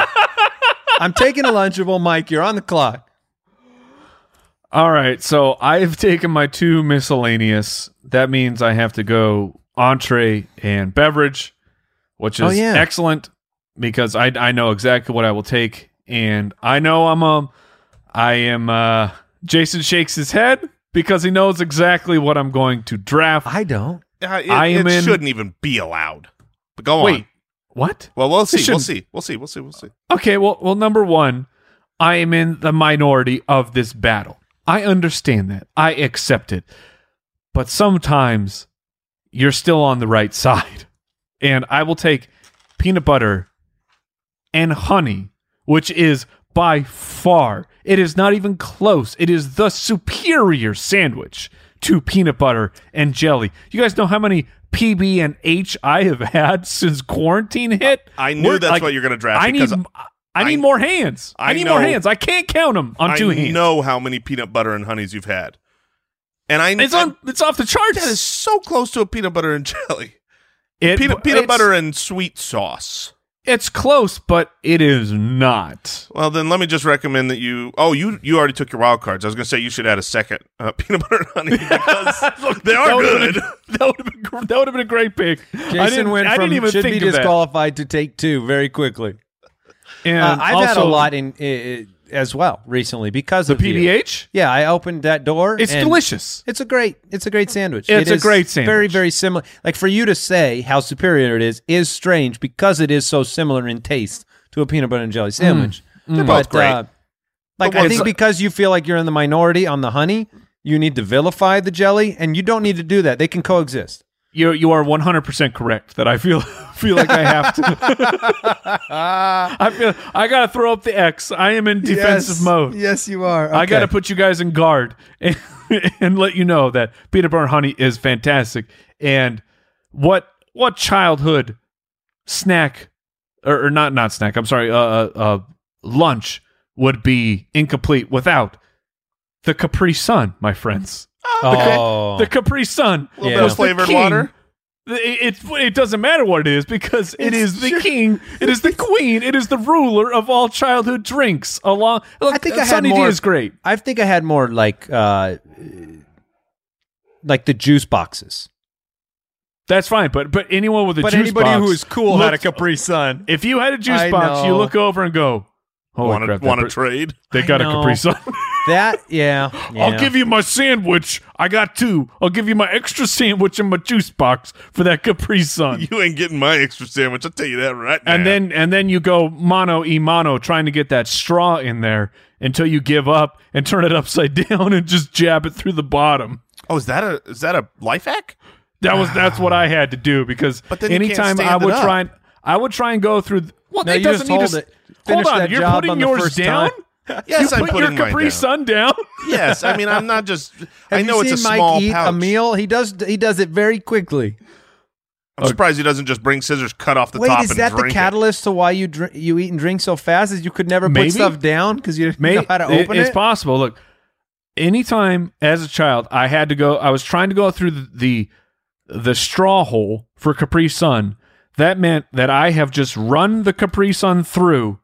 I'm taking a Lunchable, Mike. You're on the clock. All right. So I've taken my 2 miscellaneous. That means I have to go entree and beverage, which is excellent because I know exactly what I will take. And I know I am Jason shakes his head because he knows exactly what I'm going to draft. I don't. It shouldn't even be allowed. But go on. Wait. What? Well, we'll see. Okay, well, number one, I am in the minority of this battle. I understand that. I accept it. But sometimes you're still on the right side. And I will take peanut butter and honey, which is by far, it is not even close. It is the superior sandwich to peanut butter and jelly. You guys know how many PB&H I have had since quarantine hit. I knew that's what you're going to draft. I need more hands. I need more hands. I can't count them on 2 hands. I know how many peanut butter and honeys you've had, and it's off the charts. That is so close to a peanut butter and jelly. Peanut butter and sweet sauce. It's close, but it is not. Well, then let me just recommend that you... Oh, you already took your wild cards. I was going to say you should add a second peanut butter and honey because they are good. That would have been a great pick. Jason went from should be disqualified to take 2 very quickly. And I've also had a lot in as well recently because of the PBH. You. Yeah, I opened that door. It's delicious. It's a great sandwich. It's a great sandwich. Very, very similar. Like for you to say how superior it is strange because it is so similar in taste to a peanut butter and jelly sandwich. They're both great. I think because you feel like you're in the minority on the honey, you need to vilify the jelly, and you don't need to do that. They can coexist. You are 100% correct that I feel like I have to. I got to throw up the X. I am in defensive mode. Yes, you are. Okay. I got to put you guys in guard and let you know that peanut butter honey is fantastic. And what childhood snack or not snack? I'm sorry. Lunch would be incomplete without the Capri Sun, my friends. The Capri Sun. A little bit of flavored water. It doesn't matter what it is because it is the king. It is the queen. It is the ruler of all childhood drinks. Look, I think I had more. Is great. I think I had more like the juice boxes. That's fine, but anyone with a juice box. But anybody who is cool had a Capri Sun. If you had a juice box, you look over and go, want to trade? They got a Capri Sun. Yeah. I'll give you my sandwich. I got 2. I'll give you my extra sandwich and my juice box for that Capri Sun. You ain't getting my extra sandwich. I'll tell you that right now. And then you go mano y mano trying to get that straw in there until you give up and turn it upside down and just jab it through the bottom. Oh, is that a life hack? That's what I had to do because anytime I would try and go through. Well, no, you doesn't just need to. Hold on, you're putting yours down. Time. Yes, I'm putting your Capri Sun down. Yes, I mean I'm not just. I know it's a small pouch. Have you seen Mike eat a meal? He does it very quickly. I'm surprised he doesn't just bring scissors, cut off the top, and drink it. Wait, is that the catalyst to why you eat and drink so fast? Is you could never put stuff down because you didn't know how to open it? It's possible. Look, anytime as a child, I had to go. I was trying to go through the straw hole for Capri Sun. that meant that I have just run the Capri Sun through,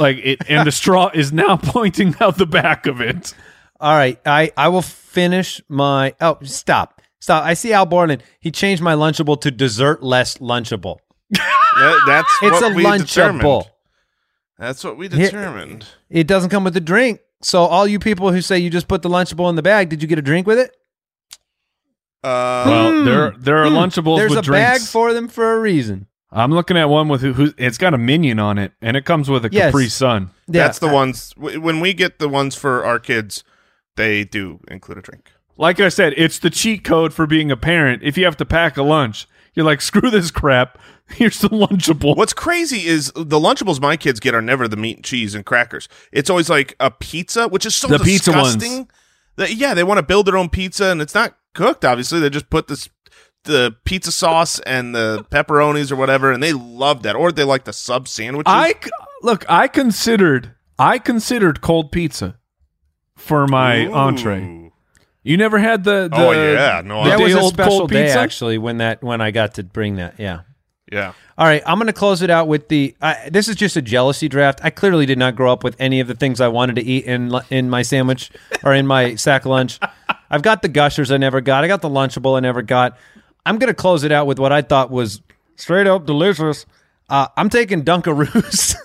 like it, and the straw is now pointing out the back of it. All right, I will finish my. Oh, stop, stop! I see Al Borland. He changed my Lunchable to dessert less Lunchable. That's it's what a we Lunchable. Determined. That's what we determined. It doesn't come with a drink. So all you people who say you just put the Lunchable in the bag, did you get a drink with it? Well, there are Lunchables with drinks. There's a bag for them for a reason. I'm looking at one with who it's got a Minion on it, and it comes with a Capri Sun. Yeah, that's the ones. When we get the ones for our kids, they do include a drink. Like I said, it's the cheat code for being a parent. If you have to pack a lunch, you're like, screw this crap. Here's the Lunchable. What's crazy is the Lunchables my kids get are never the meat and cheese and crackers. It's always like a pizza, which is so disgusting. That, yeah, they want to build their own pizza, and it's not cooked, obviously. They just put the pizza sauce and the pepperonis or whatever, and they love that. Or they like the sub sandwiches. I considered cold pizza for my entree. You never had the oh yeah, no, that was a special day actually when I got to bring that. Yeah. Yeah. All right, I'm going to close it out with the this is just a jealousy draft. I clearly did not grow up with any of the things I wanted to eat in my sandwich or in my sack lunch. I've got the Gushers I never got. I got the Lunchable I never got. I'm going to close it out with what I thought was straight up delicious. I'm taking Dunkaroos.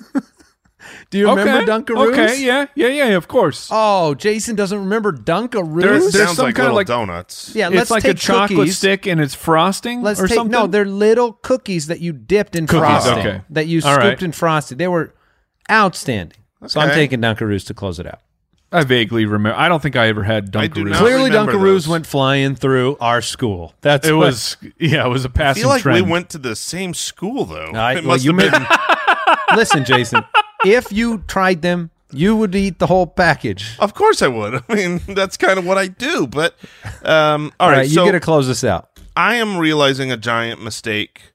Do you remember Dunkaroos? Okay, yeah, of course. Oh, Jason doesn't remember Dunkaroos? There's sounds some like kind little of like, donuts. Yeah, let's it's like take a chocolate cookies. Stick and it's frosting let's or take, something? No, they're little cookies that you dipped in frosting. Okay. That you scooped in frosting. They were outstanding. Okay. So I'm taking Dunkaroos to close it out. I vaguely remember. I don't think I ever had Dunkaroos. Clearly Dunkaroos went flying through our school. That's it was. Yeah, it was a passing trend. I feel like we went to the same school, though. Listen, Jason. If you tried them, you would eat the whole package. Of course I would. I mean, that's kind of what I do. But all right, you got to close this out. I am realizing a giant mistake.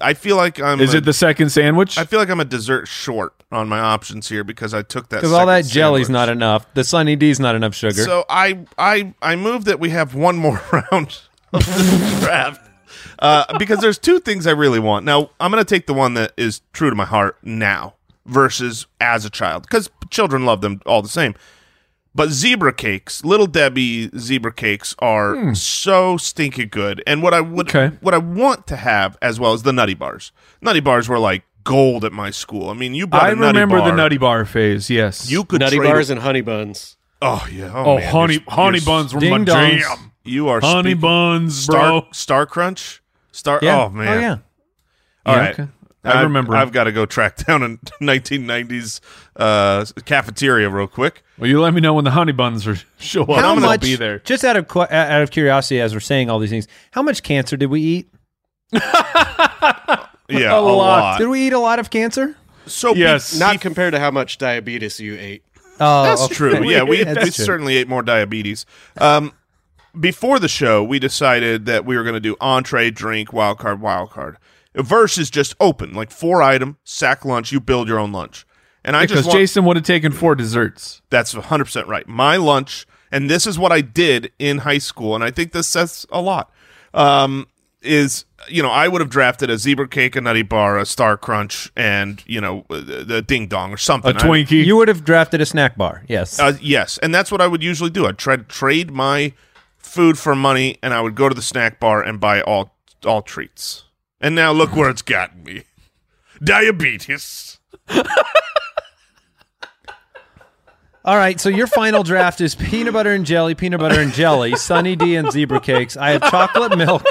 I feel like I'm... Is it the second sandwich? I feel like I'm a dessert short on my options here because I took that second Because all that jelly's sandwich. Not enough. The Sunny D's not enough sugar. So I moved that we have one more round of this draft. Because there's two things I really want. Now, I'm going to take the one that is true to my heart now. Versus as a child, because children love them all the same. But zebra cakes, Little Debbie zebra cakes are so stinking good. And what I would, what I want to have as well is the Nutty Bars. Nutty Bars were like gold at my school. I mean, you bought a Nutty Bar. I remember the Nutty Bar phase. Yes, you could Nutty Bars and honey buns. Oh yeah. Oh man, honey buns were my jam. You are honey buns, bro. Star Crunch. Star. Yeah. Oh man. Oh yeah. All right. Okay. I remember. I've got to go track down a 1990s cafeteria real quick. Well, you let me know when the honey buns are show up. I'm going to be there. Just out of curiosity, as we're saying all these things, how much cancer did we eat? Yeah, a lot. Did we eat a lot of cancer? So yes, not compared to how much diabetes you ate. Oh, that's true. Yeah, we certainly ate more diabetes. Before the show, we decided that we were going to do entree, drink, wild card. Versus just open, like 4-item, sack lunch, you build your own lunch. And Jason would have taken 4 desserts. That's 100% right. My lunch, and this is what I did in high school, and I think this says a lot, is, you know, I would have drafted a zebra cake, a Nutty Bar, a Star Crunch, and, you know, the Ding Dong or something. A Twinkie. You would have drafted a snack bar, yes. Yes, and that's what I would usually do. I'd try to trade my food for money, and I would go to the snack bar and buy all treats. And now look where it's gotten me. Diabetes. All right, so your final draft is peanut butter and jelly, Sunny D and zebra cakes. I have chocolate milk,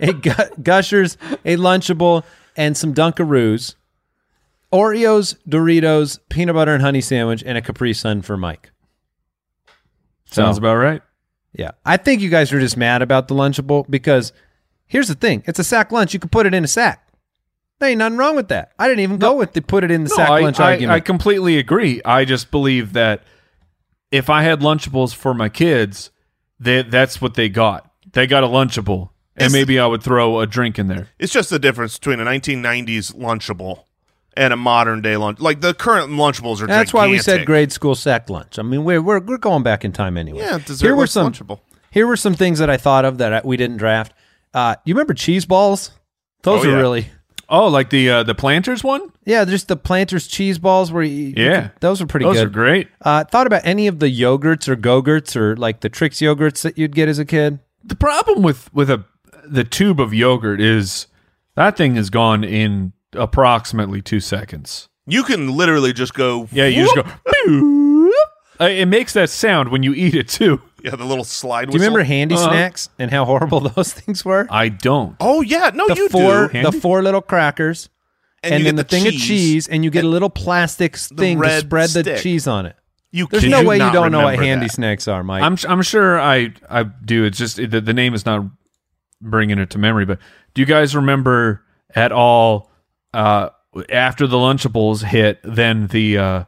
a Gushers, a Lunchable, and some Dunkaroos, Oreos, Doritos, peanut butter and honey sandwich, and a Capri Sun for Mike. Sounds about right. Yeah. I think you guys are just mad about the Lunchable because... Here's the thing. It's a sack lunch. You can put it in a sack. There ain't nothing wrong with that. I didn't even go with the put it in the sack lunch argument. I completely agree. I just believe that if I had Lunchables for my kids, that's what they got. They got a Lunchable, and maybe I would throw a drink in there. It's just the difference between a 1990s Lunchable and a modern-day lunch. Like, the current Lunchables are gigantic. That's why we said grade school sack lunch. I mean, we're going back in time anyway. Yeah, dessert was Lunchable. Here were some things that I thought of that we didn't draft. You remember cheese balls? Those were really Oh, like the Planters one? Yeah, just the Planters cheese balls. Those are pretty good. Those are great. Thought about any of the yogurts or Go-Gurts or like the Trix yogurts that you'd get as a kid? The problem with the tube of yogurt is that thing is gone in approximately 2 seconds. You can literally just go... Yeah, you whoop, just go... It makes that sound when you eat it, too. Yeah, the little slide whistle. Do you remember Handy Snacks and how horrible those things were? I don't. Oh, yeah. No, you do. The four little crackers. And then the thing cheese. Of cheese, and you get a little plastic thing to spread stick. The cheese on it. There's no way you don't know what Handy Snacks are, Mike. I'm sure I do. It's just the name is not bringing it to memory. But do you guys remember at all, after the Lunchables hit, then the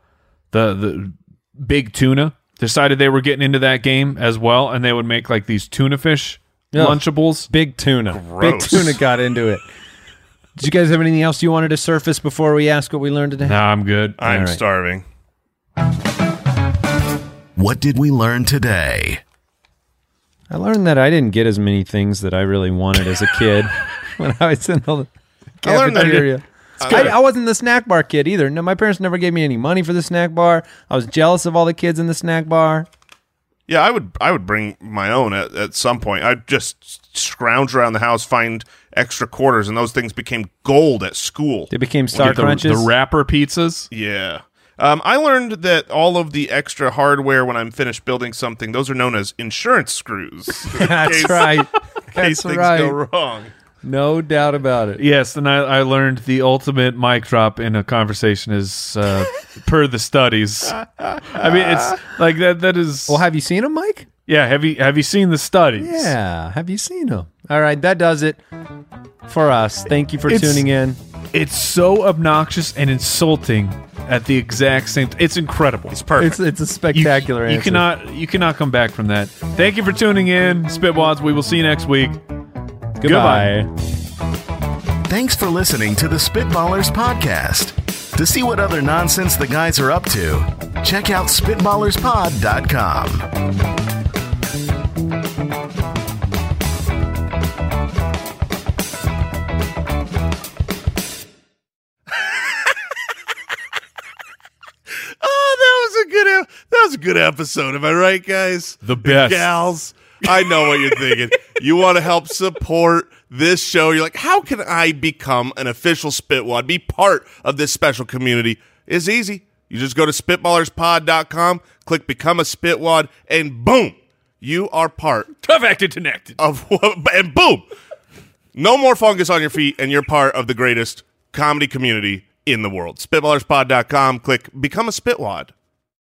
Big Tuna decided they were getting into that game as well, and they would make like these tuna fish Lunchables. Big Tuna. Gross. Big Tuna got into it. Did you guys have anything else you wanted to surface before we ask what we learned today? No, I'm good. I'm starving. What did we learn today? I learned that I didn't get as many things that I really wanted as a kid when I was in the cafeteria. I wasn't the snack bar kid either. No, my parents never gave me any money for the snack bar. I was jealous of all the kids in the snack bar. Yeah, I would bring my own at some point. I'd just scrounge around the house, find extra quarters, and those things became gold at school. They became Star Crunches? The wrapper pizzas? Yeah. I learned that all of the extra hardware when I'm finished building something, those are known as insurance screws. In case things go wrong. No doubt about it. Yes, and I learned the ultimate mic drop in a conversation is per the studies. I mean, it's like that is... Well, have you seen him, Mike? Yeah, have you seen the studies? Yeah, have you seen him? All right, that does it for us. Thank you for tuning in. It's so obnoxious and insulting at the exact same time. It's incredible. It's perfect. It's a spectacular answer. You cannot come back from that. Thank you for tuning in, Spitwads. We will see you next week. Goodbye. Thanks for listening to the Spitballers Podcast. To see what other nonsense the guys are up to, check out SpitballersPod.com. Oh, that was a good episode. Am I right, guys? The best. Gals. I know what you're thinking. You want to help support this show. You're like, how can I become an official Spitwad, be part of this special community? It's easy. You just go to SpitballersPod.com, click Become a Spitwad, and boom, you are part. Trifected, connected. And boom, no more fungus on your feet, and you're part of the greatest comedy community in the world. SpitballersPod.com, click Become a Spitwad.